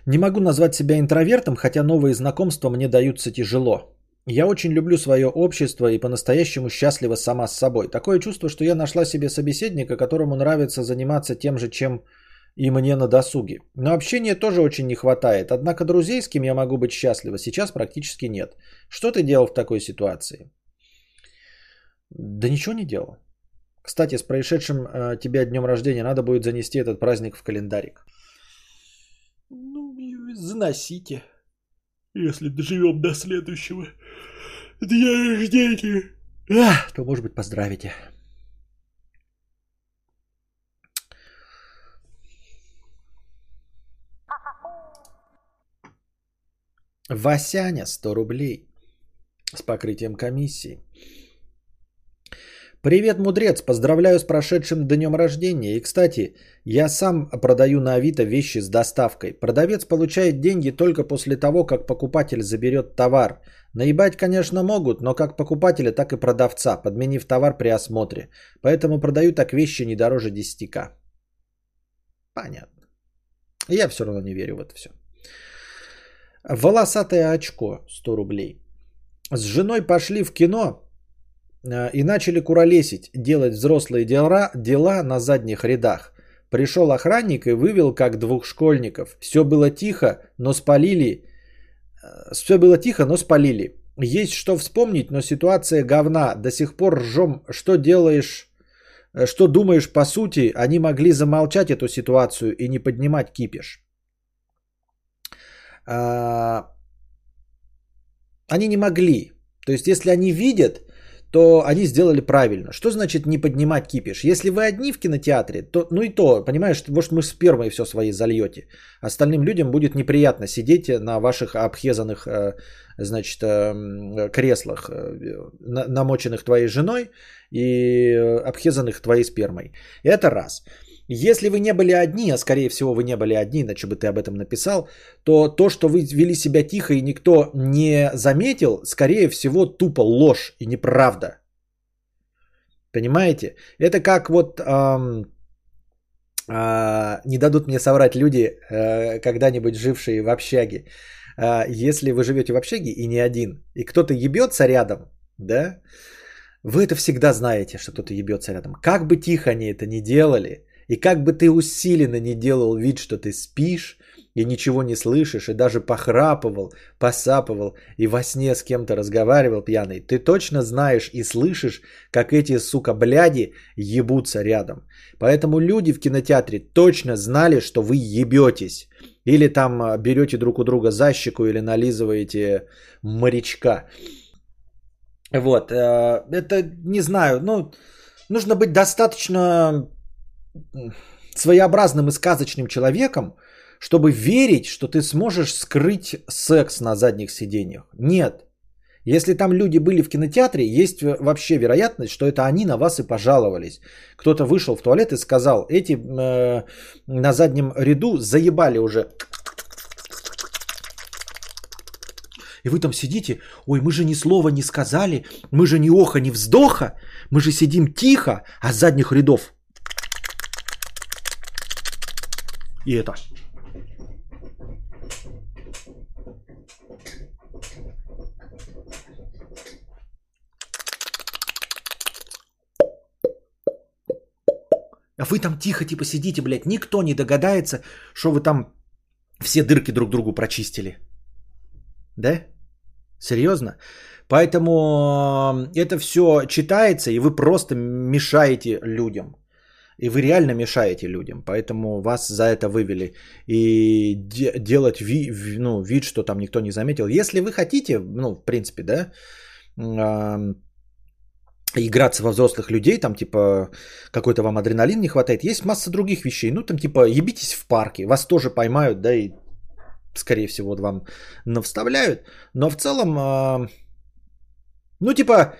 Не могу назвать себя интровертом, хотя новые знакомства мне даются тяжело. Я очень люблю свое общество и по-настоящему счастлива сама с собой. Такое чувство, что я нашла себе собеседника, которому нравится заниматься тем же, чем и мне на досуге. Но общения тоже очень не хватает. Однако друзей, с кем я могу быть счастлива, сейчас практически нет. Что ты делал в такой ситуации? Да ничего не делал. Кстати, с происшедшим э, тебя днем рождения надо будет занести этот праздник в календарик. Ну, заносите, если доживем до следующего дня рождения, а, то, может быть, поздравите. Васяня, сто рублей с покрытием комиссии. Привет, мудрец, поздравляю с прошедшим днем рождения. И, кстати, я сам продаю на Авито вещи с доставкой. Продавец получает деньги только после того, как покупатель заберет товар. Наебать, конечно, могут, но как покупателя, так и продавца, подменив товар при осмотре. Поэтому продаю так вещи не дороже десятка. Понятно. Я все равно не верю в это все. Волосатое очко, сто рублей. С женой пошли в кино и начали куролесить, делать взрослые дела, дела на задних рядах. Пришел охранник и вывел как двух школьников. Все было тихо, но спалили. Все было тихо, но спалили. Есть что вспомнить, но ситуация говна. До сих пор ржем. Что делаешь? Что думаешь, по сути, они могли замолчать эту ситуацию и не поднимать кипиш. Они не могли. То есть, если они видят, то они сделали правильно. Что значит не поднимать кипиш? Если вы одни в кинотеатре, то, ну и то, понимаешь, может, мы спермой все свои зальете. Остальным людям будет неприятно сидеть на ваших обхезанных, значит, креслах, намоченных твоей женой и обхезанных твоей спермой. Это раз. Если вы не были одни, а скорее всего вы не были одни, иначе бы ты об этом написал, то то, что вы вели себя тихо и никто не заметил, скорее всего тупо ложь и неправда. Понимаете? Это как вот, эм, э, не дадут мне соврать люди, э, когда-нибудь жившие в общаге. Э, если вы живете в общаге и не один, и кто-то ебется рядом, да, вы это всегда знаете, что кто-то ебется рядом. Как бы тихо они это ни делали, и как бы ты усиленно не делал вид, что ты спишь и ничего не слышишь, и даже похрапывал, посапывал и во сне с кем-то разговаривал пьяный, ты точно знаешь и слышишь, как эти, сука, бляди ебутся рядом. Поэтому люди в кинотеатре точно знали, что вы ебетесь. Или там берете друг у друга за щеку, или нализываете морячка. Вот. Это, не знаю, ну, нужно быть достаточно своеобразным и сказочным человеком, чтобы верить, что ты сможешь скрыть секс на задних сиденьях. Нет. Если там люди были в кинотеатре, есть вообще вероятность, что это они на вас и пожаловались. Кто-то вышел в туалет и сказал, эти э, на заднем ряду заебали уже. И вы там сидите, ой, мы же ни слова не сказали, мы же ни оха, ни вздоха, мы же сидим тихо, а с задних рядов. И это. А вы там тихо типа сидите, блядь, никто не догадается, что вы там все дырки друг другу прочистили. Да? Серьезно? Поэтому это все читается, и вы просто мешаете людям. И вы реально мешаете людям, поэтому вас за это вывели. И де- делать ви- ви- ну, вид, что там никто не заметил. Если вы хотите, ну, в принципе, да, э- играться во взрослых людей, там, типа, какой-то вам адреналин не хватает, есть масса других вещей. Ну, там, типа, ебитесь в парке, вас тоже поймают, да, и, скорее всего, вам навставляют. Но в целом, э- ну, типа...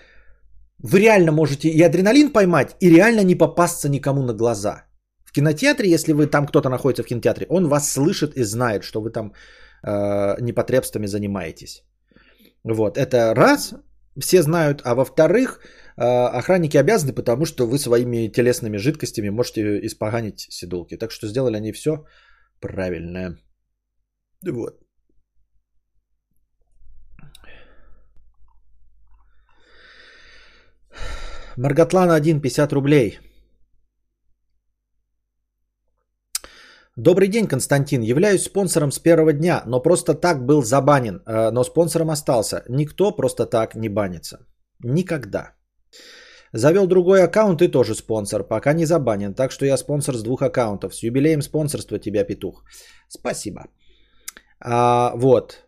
Вы реально можете и адреналин поймать, и реально не попасться никому на глаза. В кинотеатре, если вы там кто-то находится в кинотеатре, он вас слышит и знает, что вы там э, непотребствами занимаетесь. Вот, это раз, все знают. А во-вторых, э, охранники обязаны, потому что вы своими телесными жидкостями можете испоганить седулки. Так что сделали они все правильно. Вот. Маргатлан один, пятьдесят рублей. Добрый день, Константин. Являюсь спонсором с первого дня, но просто так был забанен. Но спонсором остался. Никто просто так не банится. Никогда. Завел другой аккаунт и тоже спонсор. Пока не забанен. Так что я спонсор с двух аккаунтов. С юбилеем спонсорства тебя, петух. Спасибо. А, вот.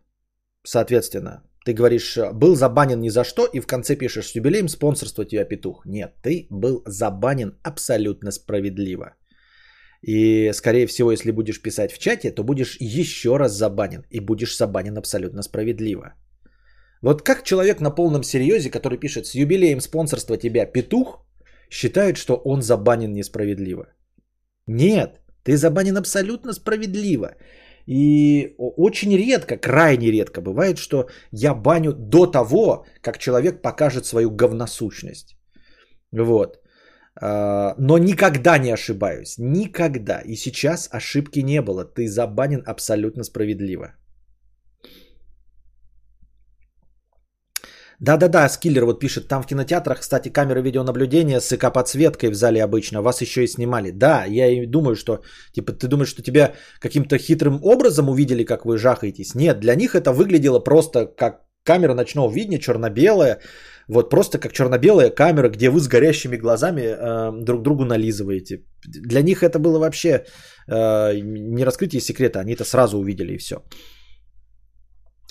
Соответственно. Ты говоришь, был забанен ни за что, и в конце пишешь с юбилеем спонсорство тебя, петух. Нет, ты был забанен абсолютно справедливо. И, скорее всего, если будешь писать в чате, то будешь еще раз забанен. И будешь забанен абсолютно справедливо. Вот как человек на полном серьезе, который пишет с юбилеем спонсорство тебя, петух, считает, что он забанен несправедливо. Нет, ты забанен абсолютно справедливо. И очень редко, крайне редко бывает, что я баню до того, как человек покажет свою говносущность. Вот. Но никогда не ошибаюсь. Никогда. И сейчас ошибки не было. Ты забанен абсолютно справедливо. Да-да-да, Скиллер вот пишет, там в кинотеатрах, кстати, камеры видеонаблюдения с ИК-подсветкой в зале обычно, вас еще и снимали. Да, я и думаю, что, типа, ты думаешь, что тебя каким-то хитрым образом увидели, как вы жахаетесь? Нет, для них это выглядело просто как камера ночного видения, черно-белая, вот просто как черно-белая камера, где вы с горящими глазами э, друг другу нализываете. Для них это было вообще э, не раскрытие секрета, они это сразу увидели и все.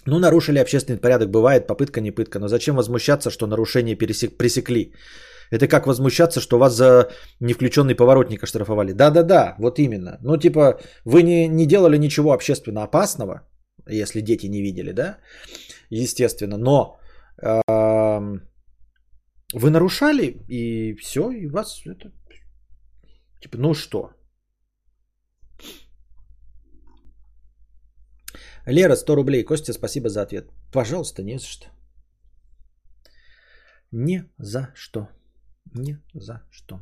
Ну, нарушили общественный порядок, бывает, попытка не пытка, но зачем возмущаться, что нарушение пересек, пресекли? Это как возмущаться, что вас за невключенный поворотник оштрафовали. Да-да-да, вот именно. Ну, типа, вы не, не делали ничего общественно опасного, если дети не видели, да, естественно, но э, вы нарушали, и все, и вас это, типа, ну что? Лера, сто рублей. Костя, спасибо за ответ. Пожалуйста, не за что. Не за что. Не за что.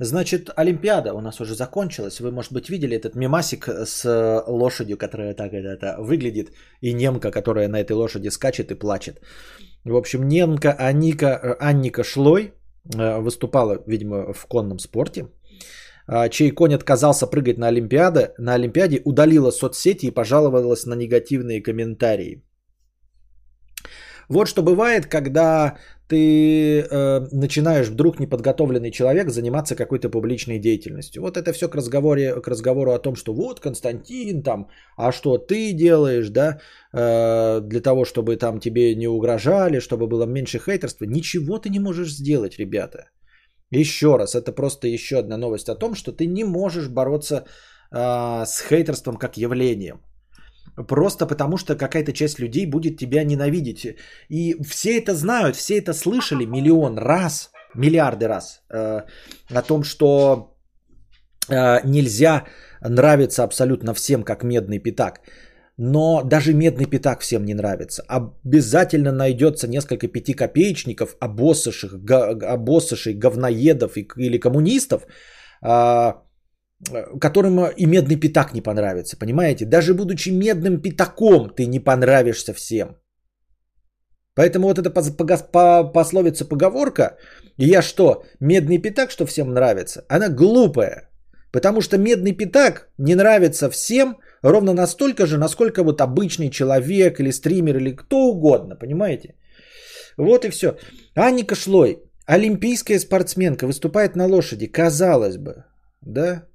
Значит, Олимпиада у нас уже закончилась. Вы, может быть, видели этот мемасик с лошадью, которая так это выглядит, и немка, которая на этой лошади скачет и плачет. В общем, немка Аника, Аника Шлой выступала, видимо, в конном спорте, чей конь отказался прыгать на Олимпиаде, на Олимпиаде, удалила соцсети и пожаловалась на негативные комментарии. Вот что бывает, когда ты э, начинаешь вдруг неподготовленный человек заниматься какой-то публичной деятельностью. Вот это все к, разговоре, к разговору о том, что вот Константин там, а что ты делаешь, да, э, для того, чтобы там тебе не угрожали, чтобы было меньше хейтерства. Ничего ты не можешь сделать, ребята. Еще раз, это просто еще одна новость о том, что ты не можешь бороться э, с хейтерством как явлением. Просто потому, что какая-то часть людей будет тебя ненавидеть. И все это знают, все это слышали миллион раз, миллиарды раз э, о том, что э, нельзя нравиться абсолютно всем, как медный пятак. Но даже медный пятак всем не нравится. Обязательно найдется несколько пятикопеечников, обоссыших, обоссышей, говноедов или коммунистов, э, которому и медный пятак не понравится, понимаете? Даже будучи медным пятаком, ты не понравишься всем. Поэтому вот эта пословица, поговорка, я что, медный пятак, что всем нравится, она глупая. Потому что медный пятак не нравится всем ровно настолько же, насколько вот обычный человек или стример или кто угодно, понимаете? Вот и все. Аника Шлой, олимпийская спортсменка, выступает на лошади, казалось бы, да?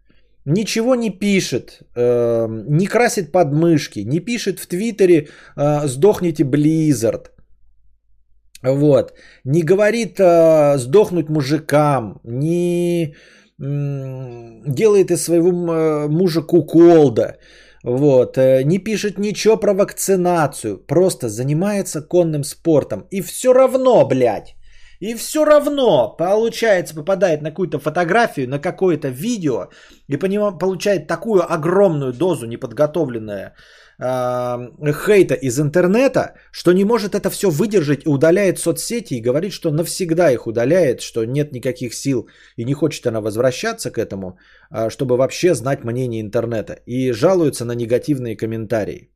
Ничего не пишет, э, не красит подмышки, не пишет в Твиттере э, «Сдохните, Blizzard». Вот. Не говорит э, «Сдохнуть мужикам», не м- делает из своего м- мужа куколда, вот. Э, не пишет ничего про вакцинацию, просто занимается конным спортом. И все равно, блядь, и все равно, получается, попадает на какую-то фотографию, на какое-то видео и получает такую огромную дозу неподготовленного э, хейта из интернета, что не может это все выдержать и удаляет соцсети и говорит, что навсегда их удаляет, что нет никаких сил и не хочет она возвращаться к этому, э, чтобы вообще знать мнение интернета, и жалуется на негативные комментарии.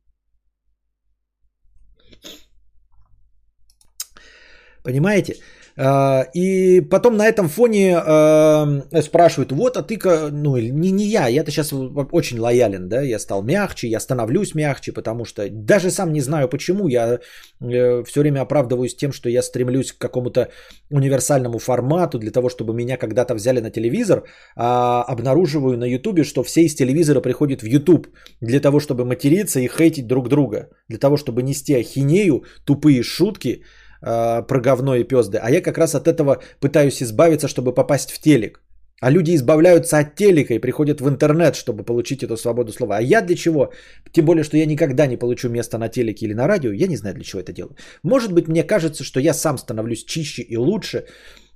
Понимаете? И потом на этом фоне спрашивают, вот, а ты, ну, не, не я, я-то сейчас очень лоялен, да, я стал мягче, я становлюсь мягче, потому что даже сам не знаю почему, я все время оправдываюсь тем, что я стремлюсь к какому-то универсальному формату для того, чтобы меня когда-то взяли на телевизор, а обнаруживаю на Ютубе, что все из телевизора приходят в Ютуб для того, чтобы материться и хейтить друг друга, для того, чтобы нести ахинею, тупые шутки, про говно и пёзды, а я как раз от этого пытаюсь избавиться, чтобы попасть в телек. А люди избавляются от телека и приходят в интернет, чтобы получить эту свободу слова. А я для чего? Тем более, что я никогда не получу место на телеке или на радио, я не знаю, для чего это делаю. Может быть, мне кажется, что я сам становлюсь чище и лучше,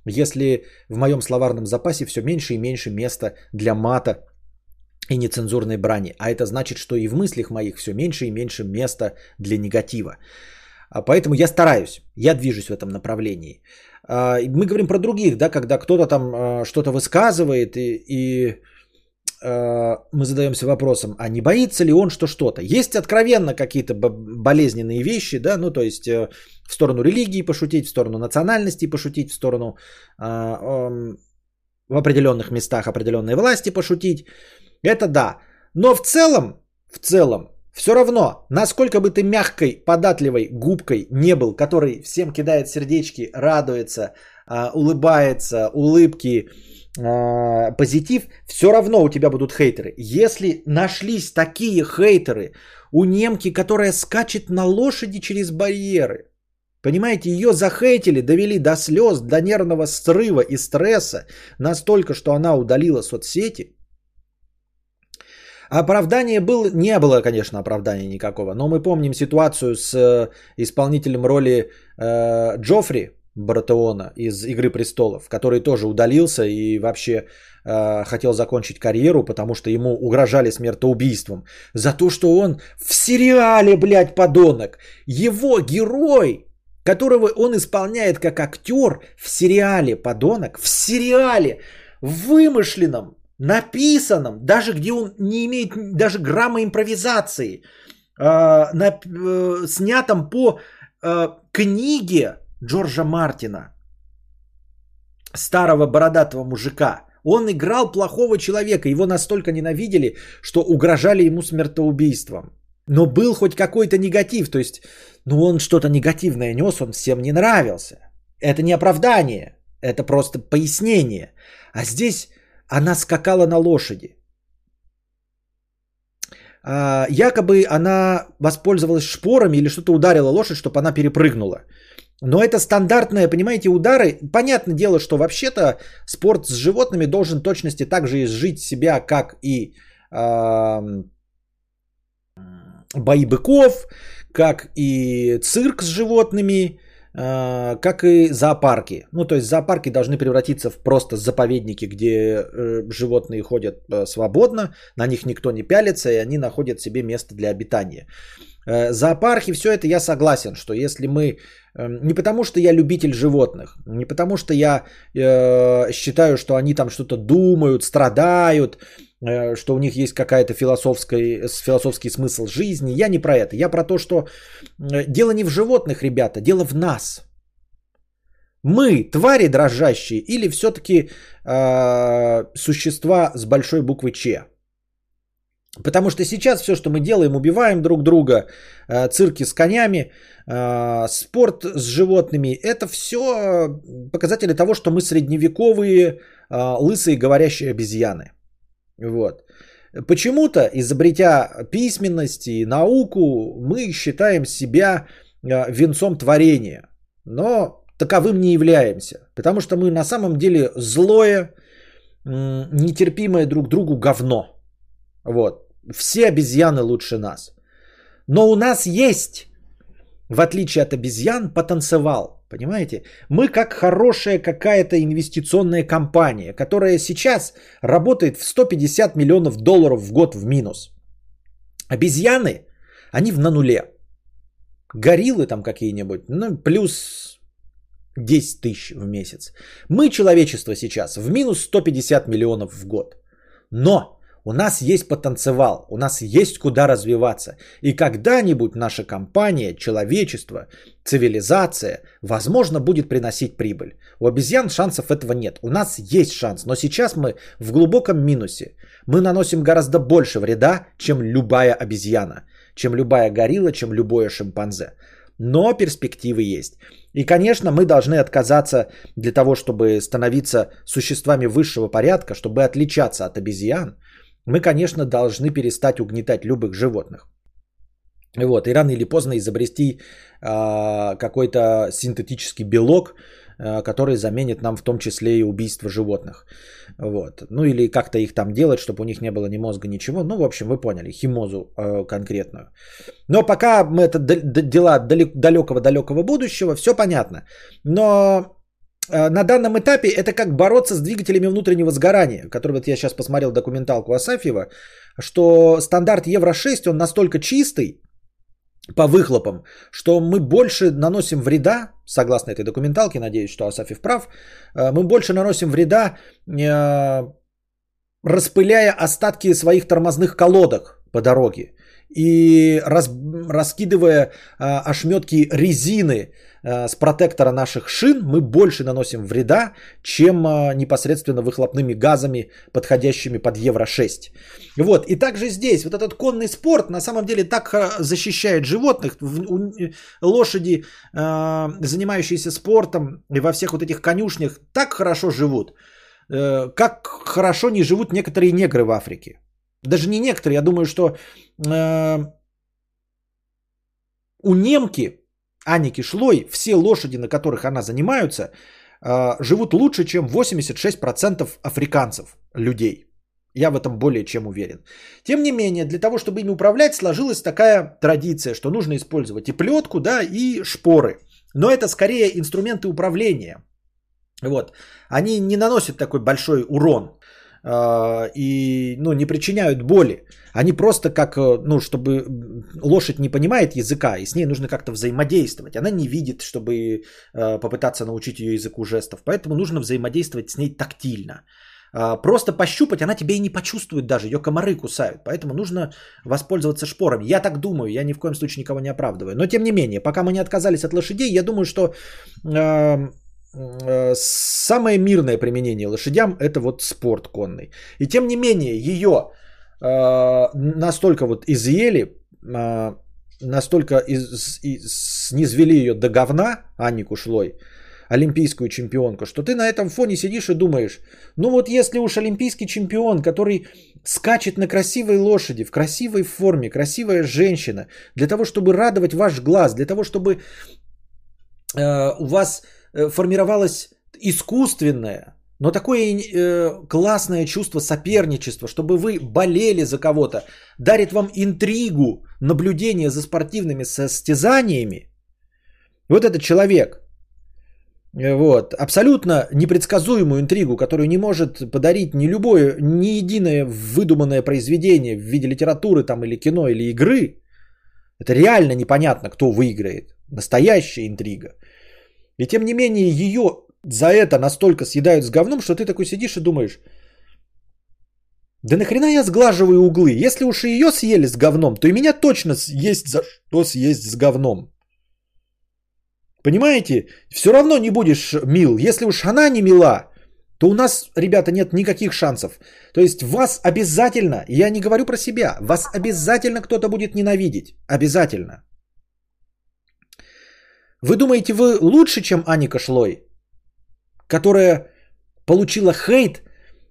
если в моем словарном запасе все меньше и меньше места для мата и нецензурной брани. А это значит, что и в мыслях моих все меньше и меньше места для негатива. Поэтому я стараюсь, я движусь в этом направлении. Мы говорим про других, да, когда кто-то там что-то высказывает, и, и мы задаемся вопросом, а не боится ли он, что что-то? Есть откровенно какие-то болезненные вещи, да, ну то есть в сторону религии пошутить, в сторону национальности пошутить, в сторону в определенных местах определенной власти пошутить, это да. Но в целом, в целом, все равно, насколько бы ты мягкой, податливой губкой не был, который всем кидает сердечки, радуется, улыбается, улыбки, позитив, все равно у тебя будут хейтеры. Если нашлись такие хейтеры у немки, которая скачет на лошади через барьеры, понимаете, ее захейтили, довели до слез, до нервного срыва и стресса, настолько, что она удалила соцсети. Оправдания было, не было, конечно, оправдания никакого, но мы помним ситуацию с исполнителем роли э, Джоффри Баратеона из «Игры престолов», который тоже удалился и вообще э, хотел закончить карьеру, потому что ему угрожали смертоубийством за то, что он в сериале, блядь, подонок. Его герой, которого он исполняет как актер в сериале «Подонок», в сериале вымышленном, написанном, даже где он не имеет даже грамма импровизации, э, на, э, снятом по э, книге Джорджа Мартина, старого бородатого мужика. Он играл плохого человека, его настолько ненавидели, что угрожали ему смертоубийством. Но был хоть какой-то негатив, то есть, ну он что-то негативное нес, он всем не нравился. Это не оправдание, это просто пояснение. А здесь она скакала на лошади. А, якобы она воспользовалась шпорами или что-то ударила лошадь, чтобы она перепрыгнула. Но это стандартные, понимаете, удары. Понятное дело, что вообще-то спорт с животными должен точности так же изжить себя, как и э, бои быков, как и цирк с животными, э, как и зоопарки. Ну, то есть зоопарки должны превратиться в просто заповедники, где э, животные ходят э, свободно, на них никто не пялится, и они находят себе место для обитания. Зоопарки, все это я согласен, что если мы... Не потому, что я любитель животных, не потому, что я э, считаю, что они там что-то думают, страдают, э, что у них есть какая-то философская, философский смысл жизни. Я не про это. Я про то, что дело не в животных, ребята, дело в нас. Мы твари дрожащие или все-таки э, существа с большой буквы «Ч»? Потому что сейчас все, что мы делаем, убиваем друг друга, цирки с конями, спорт с животными, это все показатели того, что мы средневековые лысые говорящие обезьяны. Вот. Почему-то, изобретя письменность и науку, мы считаем себя венцом творения, но таковым не являемся, потому что мы на самом деле злое, нетерпимое друг другу говно. Вот. Все обезьяны лучше нас. Но у нас есть, в отличие от обезьян, потенциал. Понимаете? Мы как хорошая какая-то инвестиционная компания, которая сейчас работает в сто пятьдесят миллионов долларов в год в минус. Обезьяны, они в на нуле. Гориллы там какие-нибудь, ну, плюс десять тысяч в месяц. Мы, человечество, сейчас в минус сто пятьдесят миллионов в год. Но... У нас есть потенциал, у нас есть куда развиваться. И когда-нибудь наша компания, человечество, цивилизация, возможно, будет приносить прибыль. У обезьян шансов этого нет. У нас есть шанс, но сейчас мы в глубоком минусе. Мы наносим гораздо больше вреда, чем любая обезьяна, чем любая горилла, чем любое шимпанзе. Но перспективы есть. И, конечно, мы должны отказаться для того, чтобы становиться существами высшего порядка, чтобы отличаться от обезьян. Мы, конечно, должны перестать угнетать любых животных. Вот. И рано или поздно изобрести э, какой-то синтетический белок, э, который заменит нам в том числе и убийство животных. Вот. Ну или как-то их там делать, чтобы у них не было ни мозга, ничего. Ну, в общем, вы поняли, химозу э, конкретную. Но пока мы это д- д- дела далекого-далекого будущего, все понятно. Но... На данном этапе это как бороться с двигателями внутреннего сгорания, который вот я сейчас посмотрел документалку Асафьева, что стандарт Евро шесть, он настолько чистый по выхлопам, что мы больше наносим вреда, согласно этой документалке, надеюсь, что Асафьев прав, мы больше наносим вреда, распыляя остатки своих тормозных колодок по дороге и раз, раскидывая а, ошметки резины а, с протектора наших шин, мы больше наносим вреда, чем а, непосредственно выхлопными газами, подходящими под Евро шесть. Вот. И также здесь вот этот конный спорт на самом деле так защищает животных. Лошади, а, занимающиеся спортом и во всех вот этих конюшнях, так хорошо живут, а, как хорошо не живут некоторые негры в Африке. Даже не некоторые, я думаю, что э, у немки Аники Шлой все лошади, на которых она занимается, э, живут лучше, чем восемьдесят шесть процентов африканцев, людей. Я в этом более чем уверен. Тем не менее, для того, чтобы ими управлять, сложилась такая традиция, что нужно использовать и плетку, да, и шпоры. Но это скорее инструменты управления. Вот. Они не наносят такой большой урон и, ну, не причиняют боли. Они просто как, ну, чтобы лошадь не понимает языка, и с ней нужно как-то взаимодействовать. Она не видит, чтобы попытаться научить ее языку жестов. Поэтому нужно взаимодействовать с ней тактильно. Просто пощупать она тебя и не почувствует даже. Ее комары кусают. Поэтому нужно воспользоваться шпорами. Я так думаю. Я ни в коем случае никого не оправдываю. Но, тем не менее, пока мы не отказались от лошадей, я думаю, что... самое мирное применение лошадям – это вот спорт конный. И тем не менее, ее э, настолько вот изъели, э, настолько из, из, низвели ее до говна, Анику Шлой, олимпийскую чемпионку, что ты на этом фоне сидишь и думаешь, ну вот если уж олимпийский чемпион, который скачет на красивой лошади, в красивой форме, красивая женщина, для того, чтобы радовать ваш глаз, для того, чтобы э, у вас... формировалось искусственное, но такое э, классное чувство соперничества, чтобы вы болели за кого-то, дарит вам интригу, наблюдение за спортивными состязаниями. Вот этот человек, вот, абсолютно непредсказуемую интригу, которую не может подарить ни любое, ни единое выдуманное произведение в виде литературы там, или кино, или игры, это реально непонятно, кто выиграет. Настоящая интрига. И тем не менее, ее за это настолько съедают с говном, что ты такой сидишь и думаешь, да нахрена я сглаживаю углы? Если уж и ее съели с говном, то и меня точно есть за что съесть с говном. Понимаете? Все равно не будешь мил. Если уж она не мила, то у нас, ребята, нет никаких шансов. То есть вас обязательно, я не говорю про себя, вас обязательно кто-то будет ненавидеть. Обязательно. Вы думаете, вы лучше, чем Аника Шлой, которая получила хейт?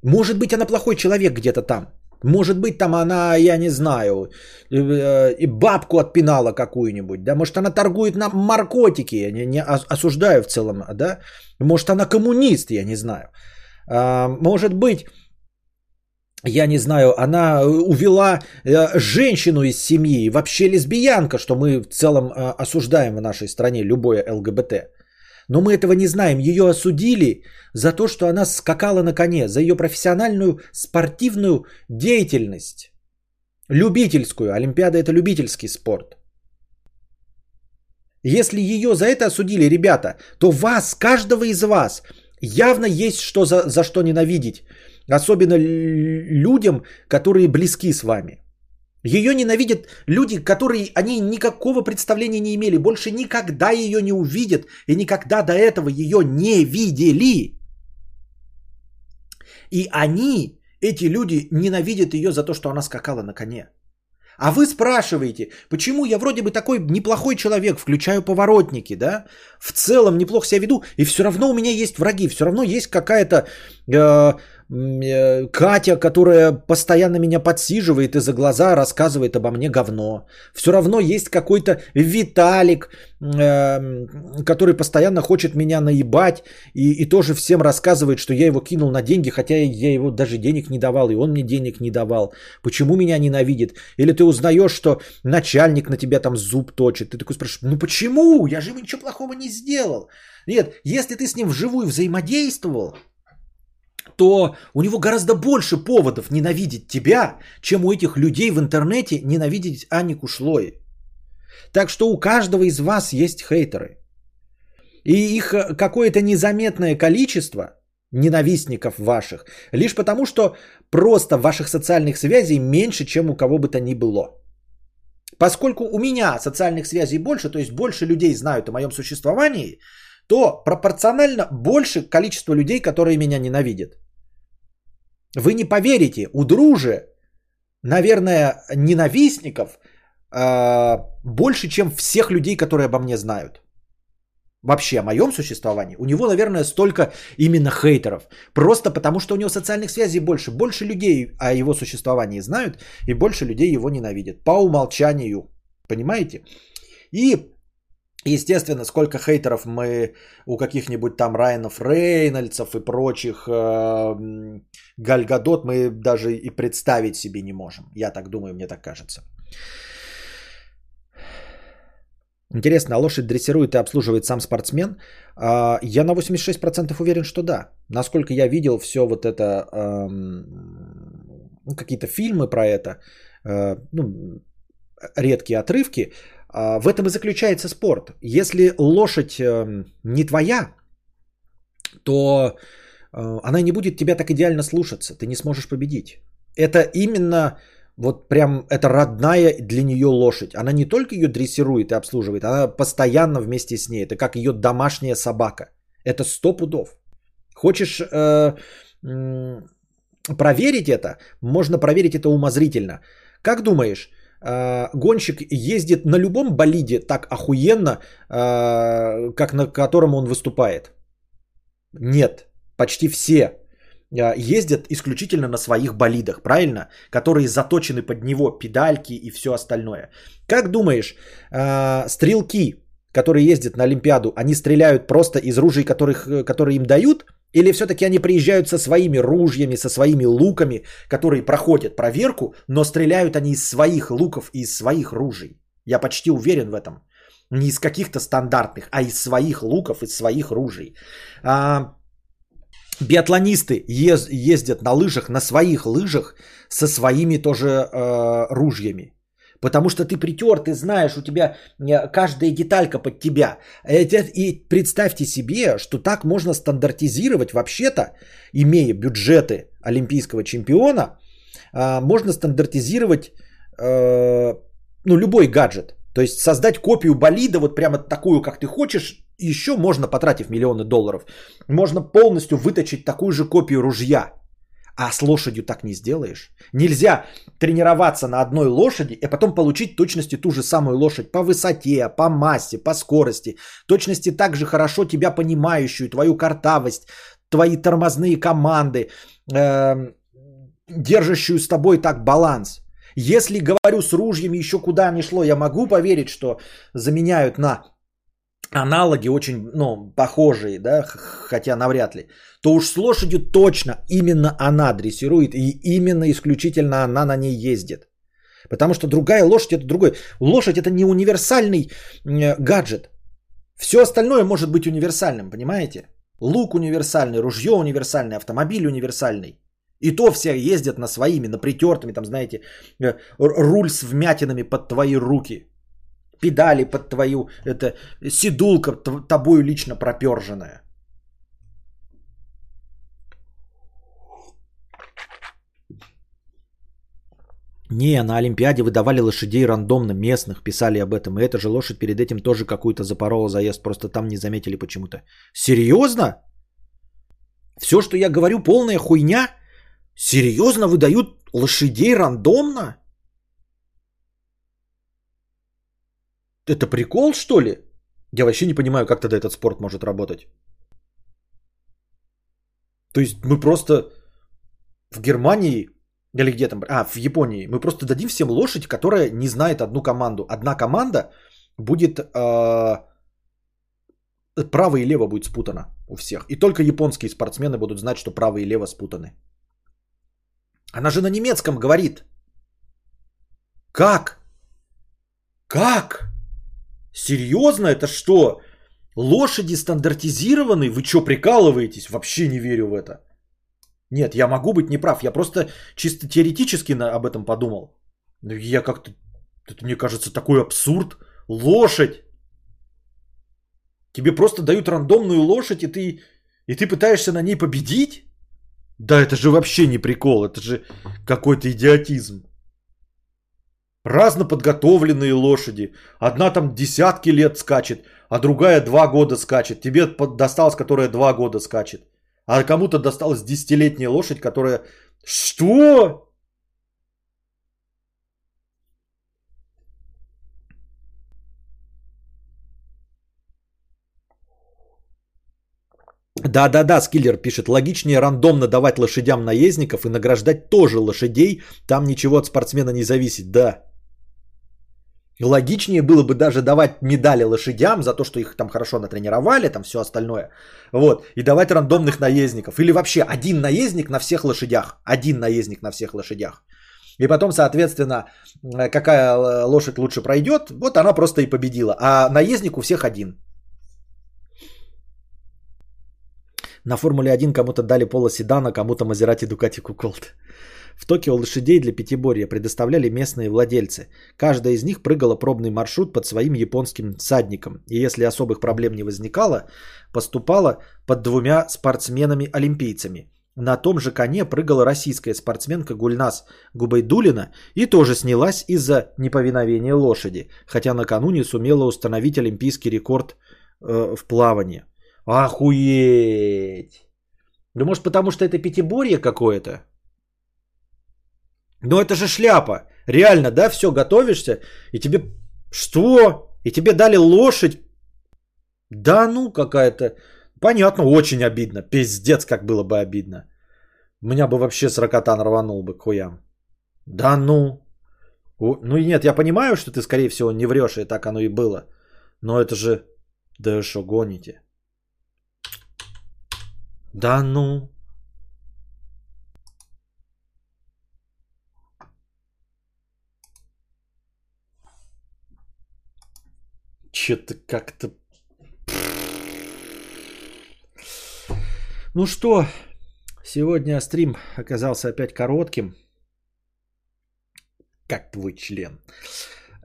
Может быть, она плохой человек где-то там. Может быть, там она, я не знаю, и бабку отпинала какую-нибудь. Да? Может, она торгует на наркотики, я не, не осуждаю в целом. Да? Может, она коммунист, я не знаю. Может быть, я не знаю, она увела женщину из семьи, вообще лесбиянка, что мы в целом осуждаем в нашей стране любое ЛГБТ. Но мы этого не знаем. Ее осудили за то, что она скакала на коне, за ее профессиональную спортивную деятельность. Любительскую. Олимпиада – это любительский спорт. Если ее за это осудили, ребята, то вас, каждого из вас, явно есть что за, за что ненавидеть. Особенно людям, которые близки с вами. Ее ненавидят люди, которые они никакого представления не имели. Больше никогда ее не увидят. И никогда до этого ее не видели. И они, эти люди, ненавидят ее за то, что она скакала на коне. А вы спрашиваете, почему я вроде бы такой неплохой человек, включаю поворотники, да? В целом неплохо себя веду, и все равно у меня есть враги, все равно есть какая-то э, э, Катя, которая постоянно меня подсиживает и за глаза рассказывает обо мне говно. Все равно есть какой-то Виталик, э, который постоянно хочет меня наебать и, и тоже всем рассказывает, что я его кинул на деньги, хотя я его даже денег не давал, и он мне денег не давал. Почему меня ненавидит? Или ты узнаешь, что начальник на тебя там зуб точит. Ты такой спрашиваешь, ну почему? Я же ему ничего плохого не сделал. Нет, если ты с ним вживую взаимодействовал, то у него гораздо больше поводов ненавидеть тебя, чем у этих людей в интернете ненавидеть Анику Шлой. Так что у каждого из вас есть хейтеры. И их какое-то незаметное количество ненавистников ваших, лишь потому, что просто ваших социальных связей меньше, чем у кого бы то ни было. Поскольку у меня социальных связей больше, то есть больше людей знают о моем существовании, то пропорционально больше количество людей, которые меня ненавидят. Вы не поверите, у друже, наверное, ненавистников э, больше, чем всех людей, которые обо мне знают. Вообще о моем существовании. У него, наверное, столько именно хейтеров. Просто потому, что у него социальных связей больше. Больше людей о его существовании знают и больше людей его ненавидят. По умолчанию. Понимаете? И... Естественно, сколько хейтеров мы у каких-нибудь там Райанов, Рейнольдсов и прочих э, Гальгадот мы даже и представить себе не можем. Я так думаю, мне так кажется. Интересно, а лошадь дрессирует и обслуживает сам спортсмен? Э, я на восемьдесят шесть процентов уверен, что да. Насколько я видел все вот это, э, ну, какие-то фильмы про это, э, ну, редкие отрывки. В этом и заключается спорт. Если лошадь не твоя, то она не будет тебя так идеально слушаться. Ты не сможешь победить. Это именно вот прям это родная для нее лошадь. Она не только ее дрессирует и обслуживает, она постоянно вместе с ней. Это как ее домашняя собака. Это сто пудов. Хочешь э, э, проверить это? Можно проверить это умозрительно. Как думаешь, гонщик ездит на любом болиде так охуенно, как на котором он выступает? Нет, почти все ездят исключительно на своих болидах, правильно? Которые заточены под него, педальки и все остальное. Как думаешь, стрелки, которые ездят на Олимпиаду, они стреляют просто из ружей, которых, которые им дают? Или все-таки они приезжают со своими ружьями, со своими луками, которые проходят проверку, но стреляют они из своих луков и из своих ружей? Я почти уверен в этом. Не из каких-то стандартных, а из своих луков, из своих ружей. А, биатлонисты ез, ездят на лыжах, на своих лыжах, со своими тоже э, ружьями. Потому что ты притер, ты знаешь, у тебя каждая деталька под тебя. И представьте себе, что так можно стандартизировать вообще-то, имея бюджеты олимпийского чемпиона, можно стандартизировать ну, любой гаджет. То есть создать копию болида, вот прямо такую, как ты хочешь, еще можно, потратив миллионы долларов. Можно полностью выточить такую же копию ружья. А с лошадью так не сделаешь. Нельзя тренироваться на одной лошади и потом получить в точности ту же самую лошадь по высоте, по массе, по скорости. В точности так же хорошо тебя понимающую, твою картавость, твои тормозные команды, э, держащую с тобой так баланс. Если, говорю, с ружьями еще куда ни шло, я могу поверить, что заменяют на аналоги очень, ну, похожие, да, хотя навряд ли, то уж с лошадью точно именно она дрессирует и именно исключительно она на ней ездит. Потому что другая лошадь это другой. Лошадь это не универсальный гаджет. Все остальное может быть универсальным, понимаете? Лук универсальный, ружье универсальное, автомобиль универсальный. И то все ездят на своими, на притертыми, там, знаете, руль с вмятинами под твои руки. Педали под твою, это, седулка тобою лично проперженная. Не, на Олимпиаде выдавали лошадей рандомно, местных, писали об этом. И эта же лошадь перед этим тоже какую-то запорола заезд, просто там не заметили почему-то. Серьезно? Все, что я говорю, полная хуйня? Серьезно выдают лошадей рандомно? Это прикол, что ли? Я вообще не понимаю, как тогда этот спорт может работать. То есть мы просто в Германии, или где там, а, в Японии, мы просто дадим всем лошадь, которая не знает одну команду. Одна команда будет, э, право и лево будет спутано у всех. И только японские спортсмены будут знать, что право и лево спутаны. Она же на немецком говорит. Как? Как? Серьезно? Это что? Лошади стандартизированы? Вы что, прикалываетесь? Вообще не верю в это. Нет, я могу быть неправ. Я просто чисто теоретически об этом подумал. Но я как-то... Это, мне кажется, такой абсурд. Лошадь! Тебе просто дают рандомную лошадь, и ты, и ты пытаешься на ней победить? Да это же вообще не прикол. Это же какой-то идиотизм. разноподготовленные лошади. Одна там десятки лет скачет, а другая два года скачет. Тебе досталась, которая два года скачет. А кому-то досталась десятилетняя лошадь, которая... Что? Да-да-да, Скиллер пишет, логичнее рандомно давать лошадям наездников и награждать тоже лошадей, там ничего от спортсмена не зависит, да. Логичнее было бы даже давать медали лошадям за то, что их там хорошо натренировали, там все остальное, вот, и давать рандомных наездников, или вообще один наездник на всех лошадях, один наездник на всех лошадях. И потом, соответственно, какая лошадь лучше пройдет, вот она просто и победила, а наездник у всех один. На Формуле один кому-то дали Поло Седана, кому-то Мазерати, Дукати, Куколт. В Токио лошадей для пятиборья предоставляли местные владельцы. Каждая из них прыгала пробный маршрут под своим японским всадником. И если особых проблем не возникало, поступала под двумя спортсменами-олимпийцами. На том же коне прыгала российская спортсменка Гульназ Губайдуллина и тоже снялась из-за неповиновения лошади, хотя накануне сумела установить олимпийский рекорд э, в плавании. Охуеть! Да может потому, что это пятиборье какое-то? Ну это же шляпа. Реально, да? Все, готовишься. И тебе... Что? И тебе дали лошадь? Да ну какая-то... Понятно, очень обидно. Пиздец, как было бы обидно. Меня бы вообще сорокатан рванул бы к хуям. Да ну. Ну и нет, я понимаю, что ты, скорее всего, не врешь. И так оно и было. Но это же... Да что гоните? Да ну. Че-то как-то... Ну что, сегодня стрим оказался опять коротким. Как твой член.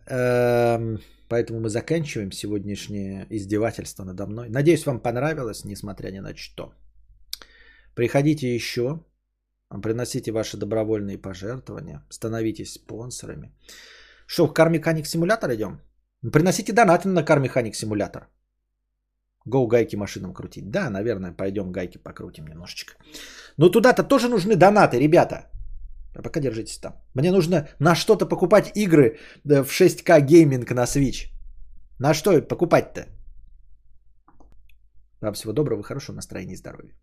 Эм... Поэтому мы заканчиваем сегодняшнее издевательство надо мной. Надеюсь, вам понравилось, несмотря ни на что. Приходите еще, приносите ваши добровольные пожертвования, становитесь спонсорами. Что, в Car Mechanic Simulator идем? Приносите донаты на Car Mechanic Simulator. Гоу гайки машинам крутить. Да, наверное, пойдем гайки покрутим немножечко. Но туда-то тоже нужны донаты, ребята. А пока держитесь там. Мне нужно на что-то покупать игры в шесть ка гейминг на Switch. На что покупать-то? Вам всего доброго, хорошего настроения и здоровья.